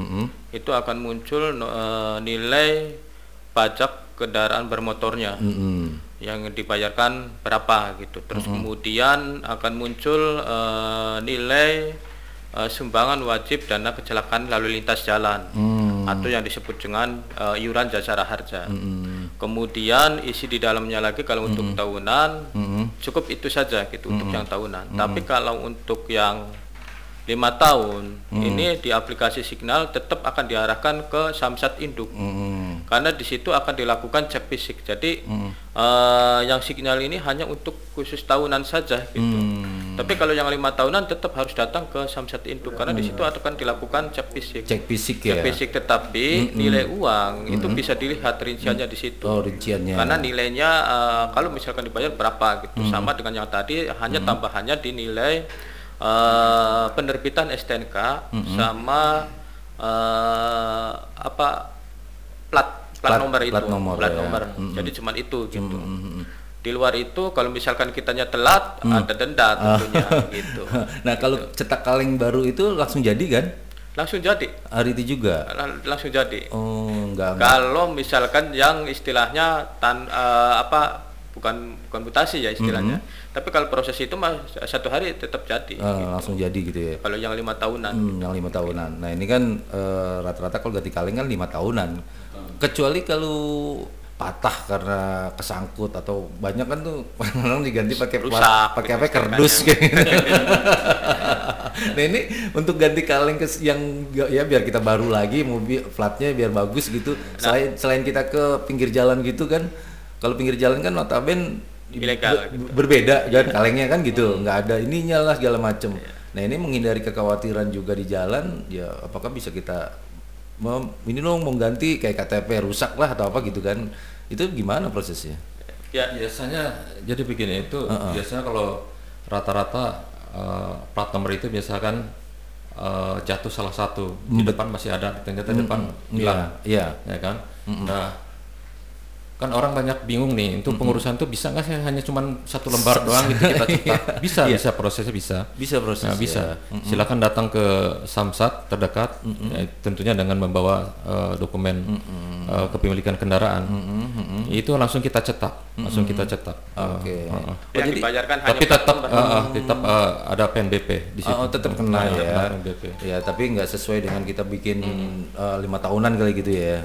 itu akan muncul nilai pajak kendaraan bermotornya yang dibayarkan berapa gitu, terus kemudian akan muncul nilai sumbangan wajib dana kecelakaan lalu lintas jalan atau yang disebut dengan iuran Jasa Raharja. Kemudian isi di dalamnya lagi kalau untuk tahunan cukup itu saja gitu untuk yang tahunan. Tapi kalau untuk yang 5 tahun ini di aplikasi Signal tetap akan diarahkan ke Samsat Induk karena di situ akan dilakukan cek fisik. Jadi yang Signal ini hanya untuk khusus tahunan saja gitu. Tapi kalau yang 5 tahunan tetap harus datang ke Samsat Induk karena di situ akan dilakukan cek fisik. Cek fisik tetapi nilai uang itu bisa dilihat rinciannya di situ. Oh, rinciannya. Karena nilainya kalau misalkan dibayar berapa gitu sama dengan yang tadi, hanya tambahannya dinilai penerbitan STNK sama apa plat nomor. Jadi cuman itu gitu. Di luar itu kalau misalkan kitanya telat ada denda tentunya gitu. Nah, kalau cetak kaleng baru itu langsung jadi kan? Langsung jadi hari itu juga langsung jadi. Oh, enggak. Kalau misalkan yang istilahnya bukan mutasi ya istilahnya, tapi kalau proses itu mas 1 hari tetap jadi gitu. Langsung jadi gitu ya kalau yang 5 tahunan gitu. Yang 5 tahunan. Nah, ini kan rata-rata kalau ganti kaleng kan 5 tahunan, kecuali kalau patah karena kesangkut atau banyak kan tuh orang diganti pakai kerdus kayak gitu. Nah, ini untuk ganti kaleng yang ya biar kita baru lagi mobil platnya biar bagus gitu. Selain kita ke pinggir jalan gitu kan. Kalau pinggir jalan kan notaben ilegal gitu. Berbeda jalan kalengnya kan gitu, nggak ada ininya lah segala macem. Nah ini menghindari kekhawatiran juga di jalan, ya apakah bisa kita ini dong mengganti kayak KTP rusak lah atau apa gitu kan, itu gimana prosesnya? Ya biasanya jadi begini itu biasanya kalau rata-rata plat nomor itu biasakan jatuh salah satu di depan masih ada, ternyata depan hilang, ya kan? Nah kan orang banyak bingung nih, untuk pengurusan itu bisa nggak sih hanya cuma satu lembar doang gitu kita cetak? Bisa, bisa prosesnya bisa. Nah, bisa. Silakan datang ke Samsat terdekat, ya, tentunya dengan membawa dokumen kepemilikan kendaraan. Itu langsung kita cetak, Oke. Yang dibayarkan tapi hanya tetap ada PNBP di situ. Oh, tetap kena ya. PNBP. Ya, tapi nggak sesuai dengan kita bikin 5 tahunan kali gitu ya.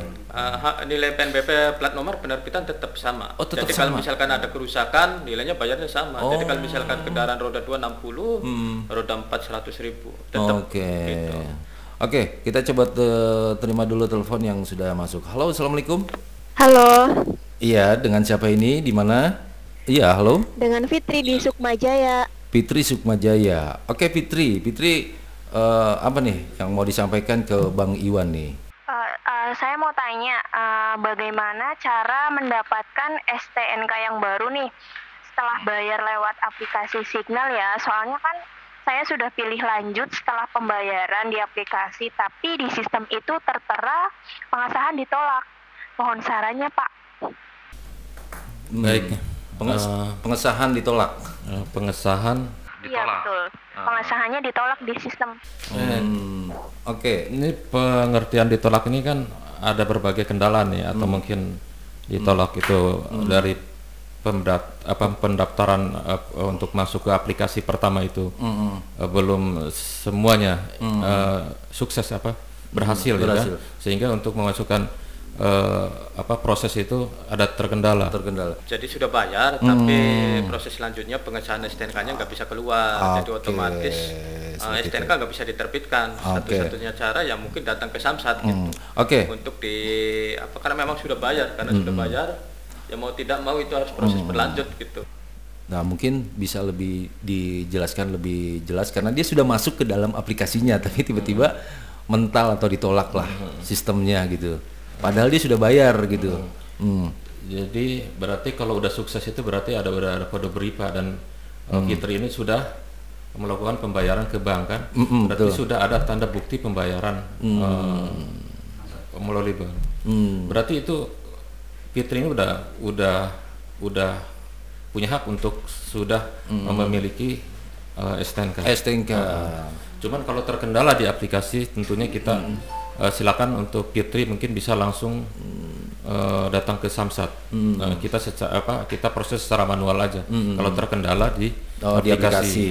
Nilai PNBP plat nomor penerbitan tetap sama. Oh, tetap jadi sama. Kalau misalkan ada kerusakan, nilainya bayarnya sama. Oh. Jadi kalau misalkan kendaraan roda 2 60, roda 4 100.000. Tetap. Oke, kita coba terima dulu telepon yang sudah masuk. Halo, assalamualaikum. Halo. Iya, dengan siapa ini? Di mana? Iya, halo. Dengan Fitri di Sukmajaya. Fitri Sukmajaya. Oke, Fitri. Fitri, apa nih yang mau disampaikan ke Bang Iwan nih? Saya mau tanya bagaimana cara mendapatkan STNK yang baru nih setelah bayar lewat aplikasi Signal ya, soalnya kan saya sudah pilih lanjut setelah pembayaran di aplikasi, tapi di sistem itu tertera pengasahan ditolak. Mohon sarannya Pak. Baik, pengesahan ditolak. Pengesahan ditolak. Iya, betul. Pengesahannya ditolak di sistem. Oke. Ini pengertian ditolak ini kan ada berbagai kendala nih, atau mungkin ditolak itu dari pendaftaran untuk masuk ke aplikasi pertama itu belum semuanya sukses berhasil. Ya, sehingga untuk memasukkan proses itu ada terkendala. Jadi sudah bayar tapi proses selanjutnya pengesahan STNK-nya nggak bisa keluar, jadi otomatis STNK nggak bisa diterbitkan. Satu-satunya cara ya mungkin datang ke Samsat gitu. Untuk karena memang sudah bayar, ya mau tidak mau itu harus proses berlanjut gitu. Nah mungkin bisa lebih dijelaskan lebih jelas karena dia sudah masuk ke dalam aplikasinya tapi tiba-tiba mental atau ditolak lah sistemnya gitu. Padahal dia sudah bayar gitu. Jadi berarti kalau udah sukses itu berarti ada kode BRIPA dan Fitri ini sudah melakukan pembayaran ke bank kan? Berarti betul. Sudah ada tanda bukti pembayaran melalui bank. Berarti itu Fitri ini udah punya hak untuk sudah memiliki STNK. Cuman kalau terkendala di aplikasi tentunya kita silakan untuk Fitri mungkin bisa langsung datang ke Samsat. Kita proses secara manual aja. Kalau terkendala di aplikasi.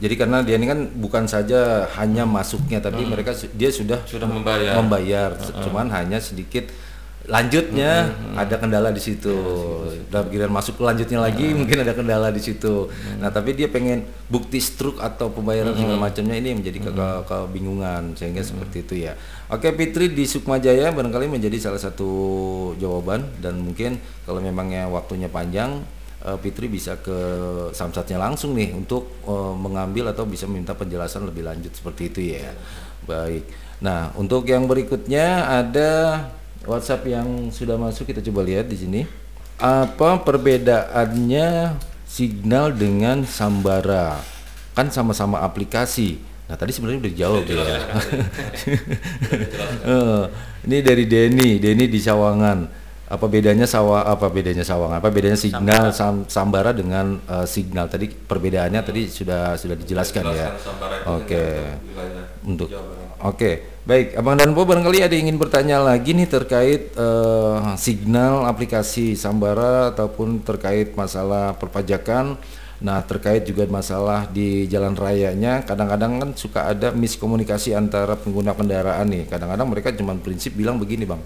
Jadi karena dia ini kan bukan saja hanya masuknya, tapi dia sudah membayar. Cuman hanya sedikit lanjutnya ada kendala di situ. Udah giliran masuk lanjutnya lagi mungkin ada kendala di situ. Nah, tapi dia pengen bukti struk atau pembayaran segala macamnya ini menjadi kebingungan sehingga seperti itu ya. Oke, Fitri di Sukmajaya barangkali menjadi salah satu jawaban dan mungkin kalau memangnya waktunya panjang Fitri bisa ke Samsatnya langsung nih untuk mengambil atau bisa minta penjelasan lebih lanjut seperti itu ya. Baik. Nah, untuk yang berikutnya ada WhatsApp yang sudah masuk, kita coba lihat di sini. Apa perbedaannya Signal dengan Sambara? Kan sama-sama aplikasi. Nah, tadi sebenarnya udah dijawab ya. Ini dari Denny di Sawangan. Apa bedanya Signal Sambara dengan Signal? Tadi perbedaannya tadi sudah dijelaskan ya. Baik, Abang Danpo barangkali ada yang ingin bertanya lagi nih terkait Signal aplikasi Sambara ataupun terkait masalah perpajakan. Nah, terkait juga masalah di jalan rayanya, kadang-kadang kan suka ada miskomunikasi antara pengguna kendaraan nih. Kadang-kadang mereka cuma prinsip bilang begini, Bang.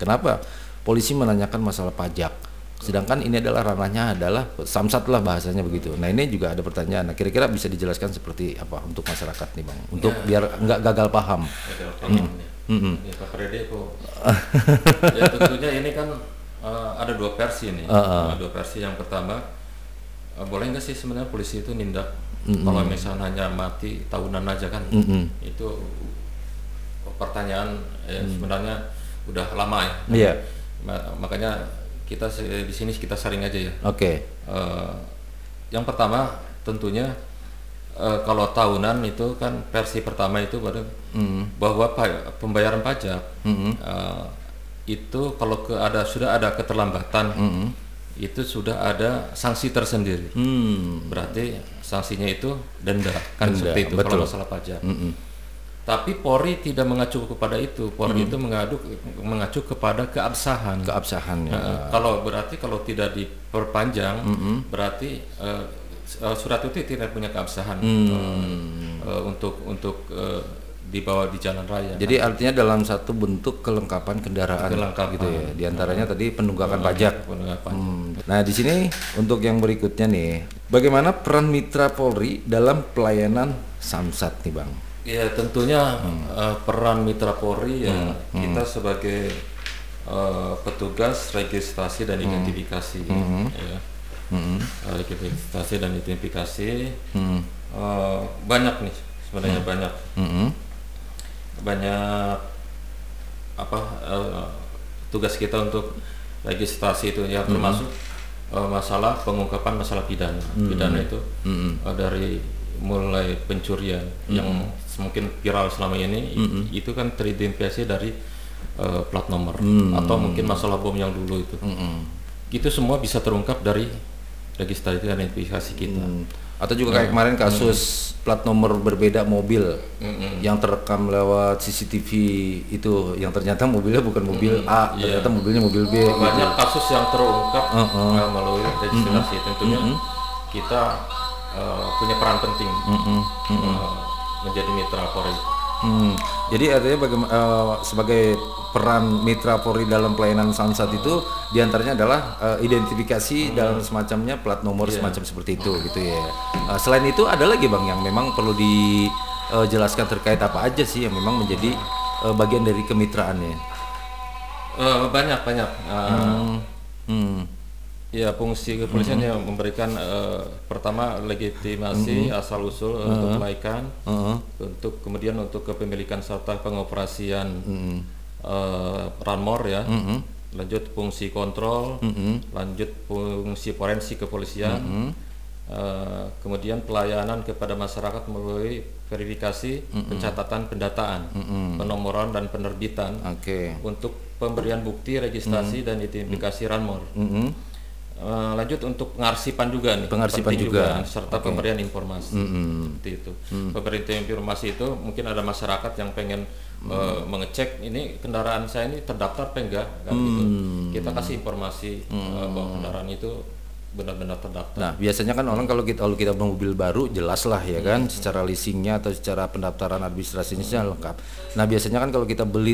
Kenapa polisi menanyakan masalah pajak? Sedangkan ini adalah ranahnya adalah Samsat lah bahasanya begitu. Nah, ini juga ada pertanyaan. Nah, kira-kira bisa dijelaskan seperti apa untuk masyarakat nih, Bang? Untuk biar nggak gagal paham. Ya, tentunya ini kan Ada dua versi nih. Dua versi. Yang pertama, boleh nggak sih sebenarnya polisi itu nindak? Kalau misalnya hanya mati tahunan aja kan, itu pertanyaan sebenarnya udah lama ya. Iya. Makanya kita di sini kita saring aja ya. Oke. Yang pertama tentunya kalau tahunan itu kan versi pertama itu bahwa pembayaran pajak. Itu kalau sudah ada keterlambatan, itu sudah ada sanksi tersendiri. Berarti sanksinya itu denda, kan seperti itu. Betul. Kalau masalah pajak. Tapi Polri tidak mengacu kepada itu. Polri itu mengacu kepada keabsahan. Keabsahan. Kalau berarti kalau tidak diperpanjang, berarti surat itu tidak punya keabsahan untuk dibawa di jalan raya. Jadi kan? Artinya dalam satu bentuk kelengkapan kendaraan, gitu ya. Di antaranya tadi penunggakan pajak. Nah, di sini untuk yang berikutnya nih, bagaimana peran mitra Polri dalam pelayanan Samsat nih, Bang? Ya, tentunya peran mitra Polri ya kita sebagai petugas registrasi dan identifikasi. Registrasi dan identifikasi banyak nih sebenarnya, banyak apa tugas kita untuk legislasi itu ya, termasuk masalah pengungkapan masalah pidana. Pidana itu dari mulai pencurian yang mungkin viral selama ini, itu kan teridentifikasi dari plat nomor, atau mungkin masalah bom yang dulu itu. Itu semua bisa terungkap dari registrasi dan identifikasi kita. Atau juga kayak kemarin kasus plat nomor berbeda mobil yang terekam lewat CCTV itu, yang ternyata mobilnya bukan mobil A, ternyata mobilnya mobil B. Banyak kasus yang terungkap melalui registrasi. Tentunya kita punya peran penting menjadi mitra Polri. Jadi artinya bagaimana sebagai peran mitra Polri dalam pelayanan Samsat itu diantaranya adalah identifikasi dalam semacamnya plat nomor semacam seperti itu gitu ya. Selain itu ada lagi Bang yang memang perlu dijelaskan terkait apa aja sih yang memang menjadi bagian dari kemitraannya? Banyak. Ya, fungsi kepolisian yang memberikan pertama legitimasi asal-usul untuk kelaikan, untuk kemudian untuk kepemilikan serta pengoperasian ranmor ya, lanjut fungsi kontrol, lanjut fungsi forensik kepolisian, kemudian pelayanan kepada masyarakat melalui verifikasi, pencatatan, pendataan, penomoran dan penerbitan, untuk pemberian bukti registrasi dan identifikasi ranmor. Lanjut untuk pengarsipan juga nih, serta pemberian informasi seperti itu. Pemberian informasi itu mungkin ada masyarakat yang pengen mengecek ini kendaraan saya ini terdaftar apa enggak, kan gitu. Kita kasih informasi bahwa kendaraan itu benar-benar terdaftar. Nah, biasanya kan orang kalau kita mobil baru jelaslah ya kan, secara leasingnya atau secara pendaftaran administrasinya lengkap. Nah, biasanya kan kalau kita beli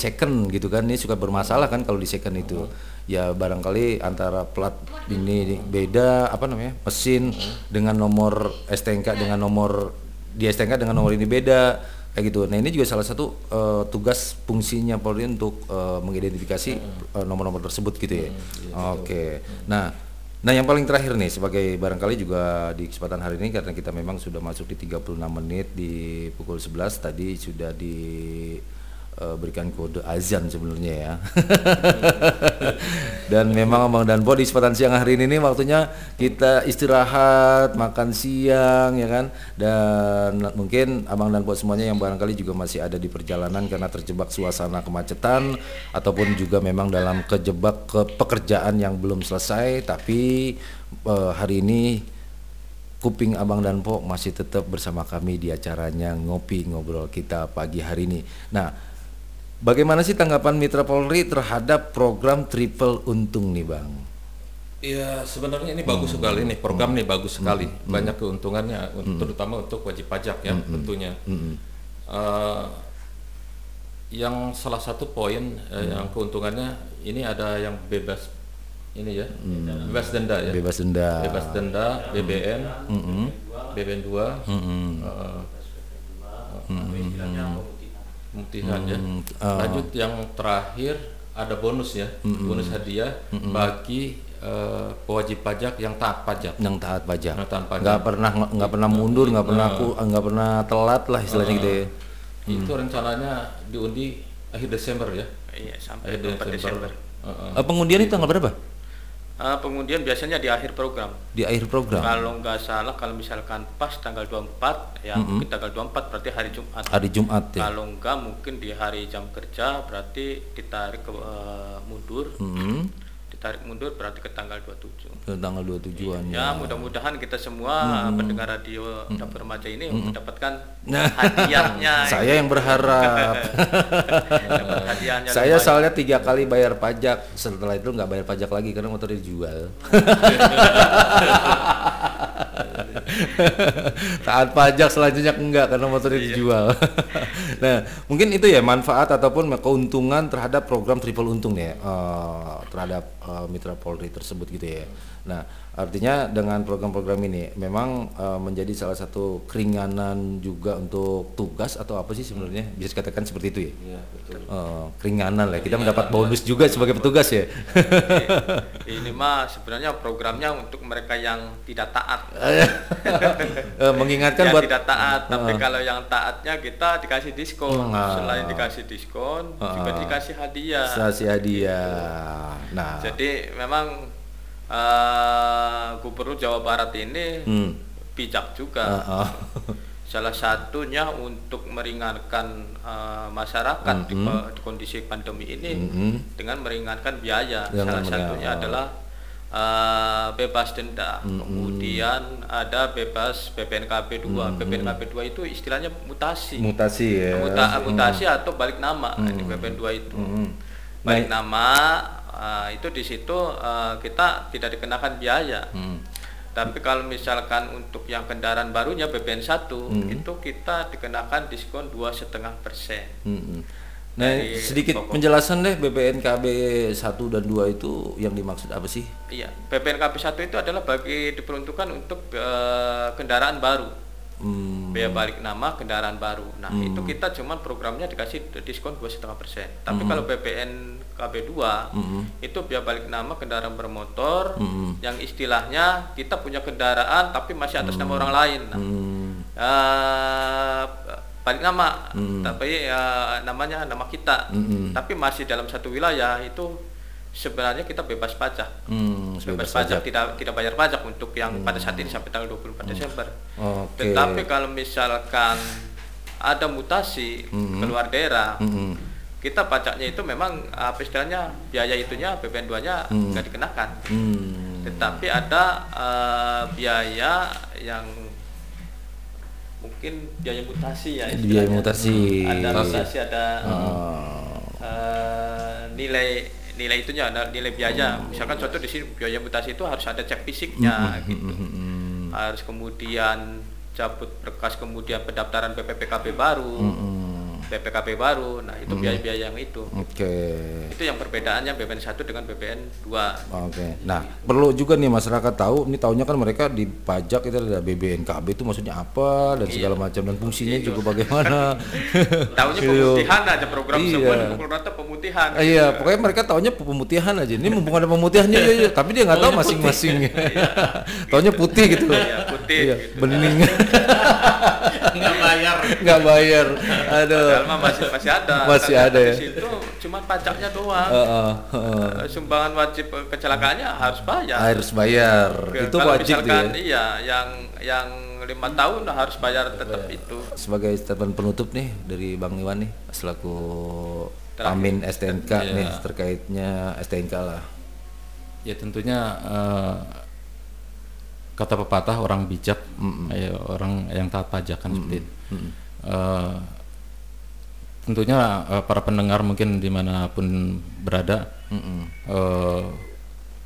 second gitu kan, ini suka bermasalah kan kalau di second itu. Ya barangkali antara plat ini beda apa namanya? Mesin dengan nomor STNK dengan nomor di STNK dengan nomor ini beda kayak gitu. Nah, ini juga salah satu tugas fungsinya Polri untuk mengidentifikasi nomor-nomor tersebut gitu ya. Nah, yang paling terakhir nih sebagai barangkali juga di kesempatan hari ini karena kita memang sudah masuk di 36 menit di pukul 11 tadi sudah diberikan kode azan sebenarnya ya. Dan memang Bang Danpo di kesempatan siang hari ini waktunya kita istirahat, makan siang ya kan. Dan mungkin Abang Danpo semuanya yang barangkali juga masih ada di perjalanan karena terjebak suasana kemacetan ataupun juga memang dalam kejebak ke pekerjaan yang belum selesai, tapi hari ini kuping Abang Danpo masih tetap bersama kami di acaranya Ngopi Ngobrol kita pagi hari ini. Nah, bagaimana sih tanggapan mitra Polri terhadap program Triple Untung nih, Bang? Ya, sebenarnya ini bagus sekali nih, program nih bagus sekali. Banyak keuntungannya, terutama untuk wajib pajak ya tentunya. Yang salah satu poin yang keuntungannya ini ada yang bebas ini ya, bebas denda ya, bebas denda BBN, BBN2, pemutihan ya. Lanjut yang terakhir ada bonus ya, bonus hadiah bagi pewajib pajak yang taat pajak. Yang taat pajak. Nggak pernah mundur, nggak pernah telat lah istilahnya gitu ya. Itu rencananya diundi akhir Desember ya. Iya, sampai Desember. Pengundian itu tanggal berapa? Pengundian biasanya di akhir program. Di akhir program. Kalau nggak salah, kalau misalkan pas tanggal 24, ya mungkin tanggal 24 berarti hari Jumat. Hari Jumat ya. Kalau nggak mungkin di hari jam kerja berarti ditarik ke mundur. Ditarik mundur berarti ke tanggal 27. Ke tanggal 27-an. Ya, mudah-mudahan kita semua pendengar radio Dapur Majer ini mendapatkan hadiahnya. Saya yang berharap. Saya soalnya 3 kali bayar pajak, setelah itu nggak bayar pajak lagi karena motor dijual. Taat pajak selanjutnya enggak karena motornya dijual. Nah, mungkin itu ya manfaat ataupun keuntungan terhadap program triple untung ya, terhadap mitra Polri tersebut gitu ya. Nah, artinya dengan program-program ini memang menjadi salah satu keringanan juga untuk tugas atau apa sih sebenarnya, bisa dikatakan seperti itu ya? Iya, betul. Keringanan lah, kita mendapat bonus juga sebagai petugas ya. Ini mah sebenarnya programnya untuk mereka yang tidak taat. Mengingatkan buat tidak taat, tapi kalau yang taatnya kita dikasih diskon. Selain dikasih diskon, juga dikasih hadiah. Dikasih hadiah. Gitu. Nah, jadi memang Gubernur Jawa Barat ini bijak juga. Salah satunya untuk meringankan masyarakat di kondisi pandemi ini dengan meringankan biaya. Salah satunya adalah bebas denda. Kemudian ada bebas BBNKB2. BBNKB2 itu istilahnya mutasi. Mutasi ya. Mutasi atau balik nama. BBN2 itu balik nama. Itu di situ kita tidak dikenakan biaya. Tapi kalau misalkan untuk yang kendaraan barunya BBN1 itu kita dikenakan diskon 2,5%. Nah, sedikit penjelasan deh BBNKB 1 dan 2 itu yang dimaksud apa sih? Iya, BBNKB 1 itu adalah bagi diperuntukkan untuk kendaraan baru. Biaya balik nama kendaraan baru. Nah, itu kita cuman programnya dikasih diskon 2,5%. Tapi kalau BBNKB2 itu biaya balik nama kendaraan bermotor yang istilahnya kita punya kendaraan tapi masih atas nama orang lain. Nah, balik nama tapi namanya nama kita tapi masih dalam satu wilayah, itu sebenarnya kita bebas pajak. Bebas pajak tidak bayar pajak untuk yang pada saat ini sampai tanggal 24 Desember. Tetapi kalau misalkan ada mutasi keluar daerah, kita pajaknya itu memang apa istilahnya, biaya itunya BBN2-nya nggak dikenakan. Tetapi ada biaya yang mungkin biaya mutasi ya, biaya mutasi. Ada mutasi, ada nilai itunya, ada nilai biaya. Misalkan contoh di sini biaya mutasi itu harus ada cek fisiknya, gitu. Harus kemudian cabut berkas, kemudian pendaftaran BPKB baru, Nah, itu biaya-biaya yang itu. Itu yang perbedaannya BBN1 dengan BBN2. Nah, perlu juga nih masyarakat tahu, ini tahunya kan mereka di pajak itu ada BBNKB itu maksudnya apa dan segala macam, dan fungsinya juga bagaimana. Tahunya pemutihan aja program semua, rata pemutihan. Iya, pokoknya mereka tahunya pemutihan aja. Ini mumpung ada pemutihannya tapi dia nggak tahu masing-masing. Tahunya putih gitu. Iya, putih. Bening. Nggak bayar. Aduh. Masih ada. Masih ada ya. Itu cuma pajaknya doang. Sumbangan wajib kecelakaannya harus bayar. Harus bayar. Itu kalau wajib misalkan ya? Iya, yang 5 tahun harus bayar tetap itu. Sebagai statement penutup nih dari Bang Iwan nih selaku Amin STNK nih terkaitnya STNK lah. Ya tentunya kata pepatah orang bijak, orang yang taat pajak kan seperti itu. Tentunya para pendengar mungkin dimanapun berada,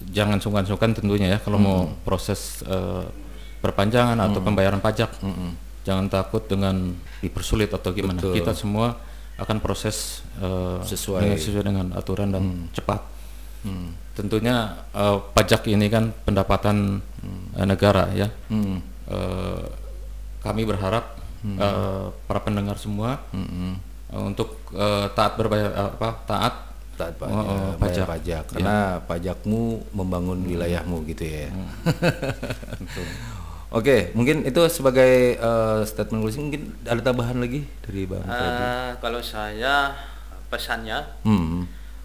jangan sungkan-sungkan tentunya ya kalau mau proses perpanjangan atau pembayaran pajak. Jangan takut dengan dipersulit atau gimana. Betul. Kita semua akan proses sesuai dengan aturan dan cepat. Tentunya pajak ini kan pendapatan negara ya. Kami berharap para pendengar semua untuk taat berbayar, taat Ustadz Pak, bayar pajak karena pajakmu membangun wilayahmu gitu ya. Betul. Oke, mungkin itu sebagai statement closing. Mungkin ada tambahan lagi dari Bang Freddy? Kalau saya pesannya,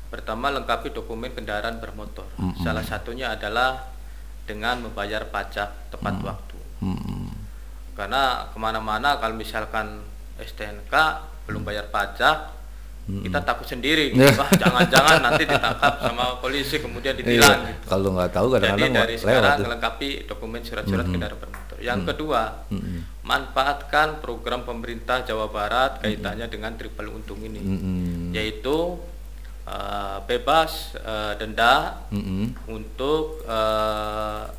pertama lengkapi dokumen kendaraan bermotor. Salah satunya adalah dengan membayar pajak tepat waktu. Karena kemana-mana kalau misalkan STNK belum bayar pajak, kita takut sendiri. Jangan-jangan nanti ditangkap sama polisi kemudian ditilang. Gitu. Kalau nggak tahu kadang-kadang lewat. Jadi dari sekarang melengkapi dokumen surat-surat kendaraan bermotor. Yang kedua, manfaatkan program pemerintah Jawa Barat kaitannya dengan triple untung ini, yaitu bebas denda untuk 5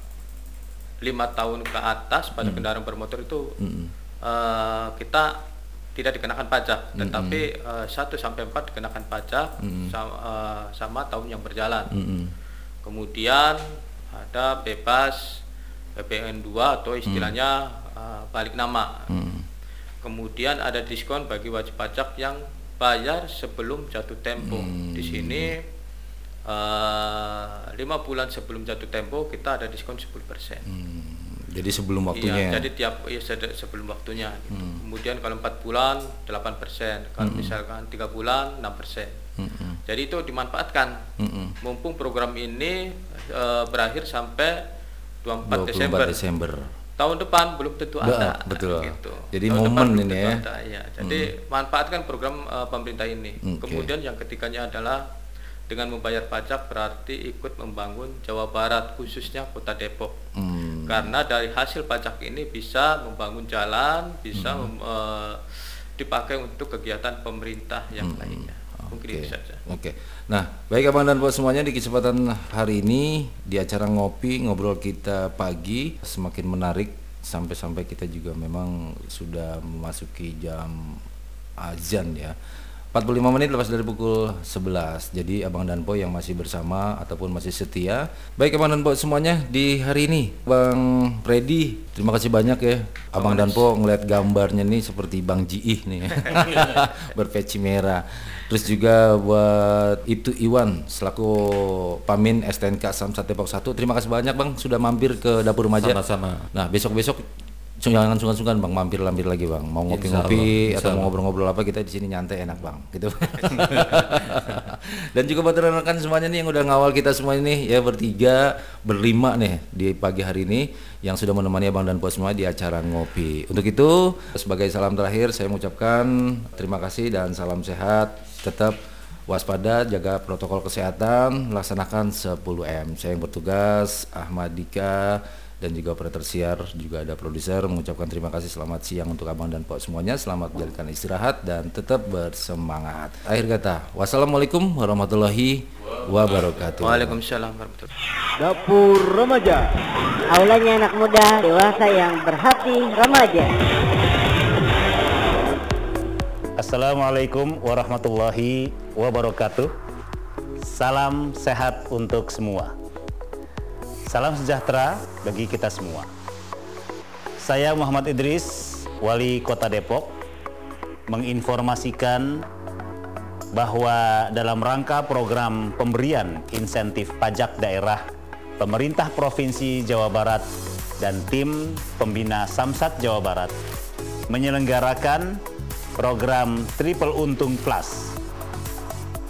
tahun ke atas pada kendaraan bermotor itu kita tidak dikenakan pajak, tetapi 1-4 dikenakan pajak sama tahun yang berjalan. Kemudian ada bebas BBN2 atau istilahnya balik nama. Kemudian ada diskon bagi wajib pajak yang bayar sebelum jatuh tempo. Di sini 5 bulan sebelum jatuh tempo kita ada diskon 10%. Jadi sebelum waktunya. Iya, jadi tiap sebelum waktunya. Gitu. Kemudian kalau 4 bulan 8%, kalau misalkan 3 bulan 6%. Jadi itu dimanfaatkan. Mumpung program ini berakhir sampai 24 Desember. Tahun depan belum tentu ada. Betul. Gitu. Jadi tahun momen ini ya. Jadi manfaatkan program pemerintah ini. Kemudian yang ketiganya adalah dengan membayar pajak berarti ikut membangun Jawa Barat, khususnya Kota Depok. Karena dari hasil pajak ini bisa membangun jalan, bisa dipakai untuk kegiatan pemerintah yang lainnya. Mungkin itu saja. Oke. Nah, baik Abang dan Bu semuanya, di kesempatan hari ini di acara ngopi ngobrol kita pagi semakin menarik sampai-sampai kita juga memang sudah memasuki jam azan ya. 45 menit lepas dari pukul 11. Jadi Abang dan Po yang masih bersama ataupun masih setia. Baik Abang dan Po semuanya di hari ini. Bang Freddy, terima kasih banyak ya. Abang dan Po ngeliat gambarnya nih seperti Bang Jiih nih. Berpeci merah. Terus juga buat Ibtu Iwan selaku Pamin STNK Samsat Depok 1. Terima kasih banyak Bang sudah mampir ke Dapur Majer. Sama-sama. Nah, besok-besok jangan sungkan-sungkan Bang, mampir lagi Bang. Mau ngopi-ngopi atau mau ngobrol-ngobrol apa, kita di sini nyantai enak Bang. Gitu. Dan juga buat rekan-rekan semuanya nih yang udah ngawal kita semua ini ya, bertiga, berlima nih di pagi hari ini yang sudah menemani Abang dan Po semua di acara ngopi. Untuk itu sebagai salam terakhir saya mengucapkan terima kasih dan salam sehat. Tetap waspada, jaga protokol kesehatan, laksanakan 10M. Saya yang bertugas Ahmad Dika, dan juga operator siar, juga ada produser, mengucapkan terima kasih. Selamat siang untuk Abang dan Pak semuanya, selamat menjalankan istirahat dan tetap bersemangat. Akhir kata, wassalamualaikum warahmatullahi wabarakatuh. Waalaikumsalam warahmatullahi wabarakatuh. Dapur Remaja, aulanya anak muda, dewasa yang berhati remaja. Assalamualaikum warahmatullahi wabarakatuh. Salam sehat untuk semua. Salam sejahtera bagi kita semua. Saya Muhammad Idris, Wali Kota Depok, menginformasikan bahwa dalam rangka program pemberian insentif pajak daerah, pemerintah Provinsi Jawa Barat dan tim pembina Samsat Jawa Barat menyelenggarakan program Triple Untung Plus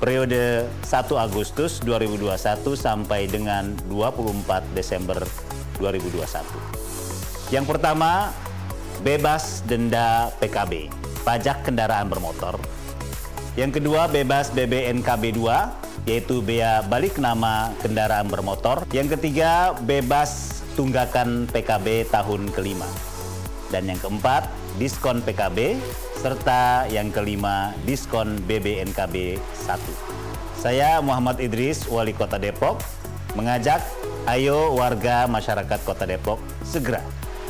periode 1 Agustus 2021 sampai dengan 24 Desember 2021. Yang pertama, bebas denda PKB, pajak kendaraan bermotor. Yang kedua, bebas BBNKB2, yaitu bea balik nama kendaraan bermotor. Yang ketiga, bebas tunggakan PKB tahun kelima. Dan yang keempat, diskon PKB, serta yang kelima, diskon BBNKB 1. Saya Muhammad Idris, Wali Kota Depok, mengajak ayo warga masyarakat Kota Depok segera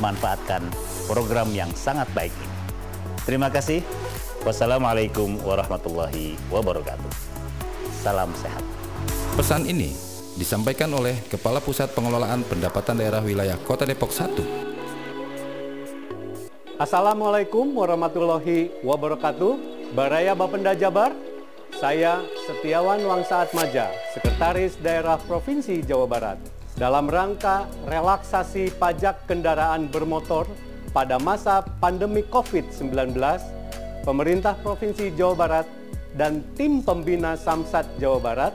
manfaatkan program yang sangat baik ini. Terima kasih. Wassalamualaikum warahmatullahi wabarakatuh. Salam sehat. Pesan ini disampaikan oleh Kepala Pusat Pengelolaan Pendapatan Daerah Wilayah Kota Depok 1. Assalamualaikum warahmatullahi wabarakatuh. Baraya Bapenda Jabar, Saya Setiawan Wangsaatmadja, Sekretaris Daerah Provinsi Jawa Barat. Dalam rangka relaksasi pajak kendaraan bermotor pada masa pandemi COVID-19, Pemerintah Provinsi Jawa Barat dan tim pembina Samsat Jawa Barat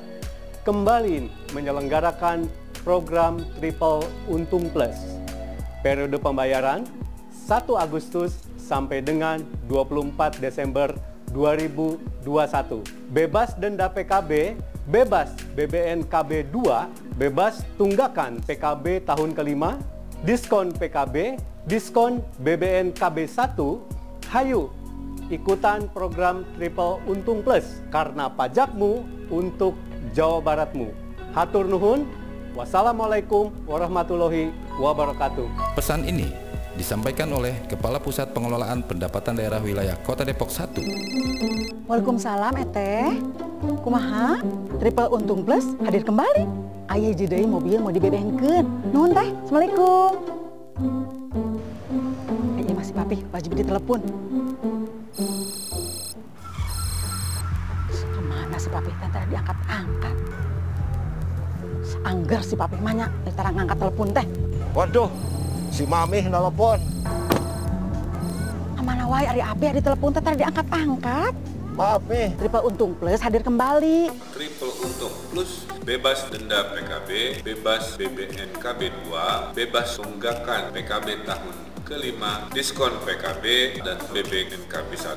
kembali menyelenggarakan program Triple Untung Plus. Periode pembayaran 1 Agustus sampai dengan 24 Desember 2021. Bebas denda PKB, bebas BBNKB2, bebas tunggakan PKB tahun kelima, diskon PKB, diskon BBNKB1. Hayu ikutan program Triple Untung Plus karena pajakmu untuk Jawa Baratmu. Hatur nuhun. Wassalamualaikum warahmatullahi wabarakatuh. Pesan ini disampaikan oleh Kepala Pusat Pengelolaan Pendapatan Daerah Wilayah Kota Depok 1. Waalaikumsalam Eteh. Kumaha? Triple Untung Plus hadir kembali. Ayah hiji deui mobil mau dibebenkeun. Nuhun Teh. Assalamualaikum. Ini masih papi wajib ditelepon. Kemana si papi? Tentara diangkat-angkat. Anggar si papi banyak. Tentara ngangkat telepon Teh. Waduh. Si Mamih nelpon. Amana wae ari api ari telepon teh diangkat-angkat. Maaf nih. Triple Untung Plus hadir kembali. Triple Untung Plus bebas denda PKB, bebas BBNKB2, bebas tunggakan PKB tahun kelima, diskon PKB dan BBNKB1.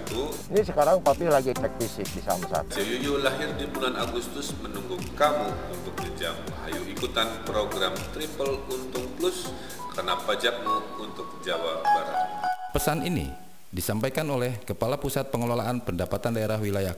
Ini sekarang papi lagi cek fisik di Samsat. Yuyu lahir di bulan Agustus menunggu kamu untuk dijamah. Ayo ikutan program Triple Untung Plus. Karena pajakmu untuk Jawa Barat. Pesan ini disampaikan oleh Kepala Pusat Pengelolaan Pendapatan Daerah Wilayah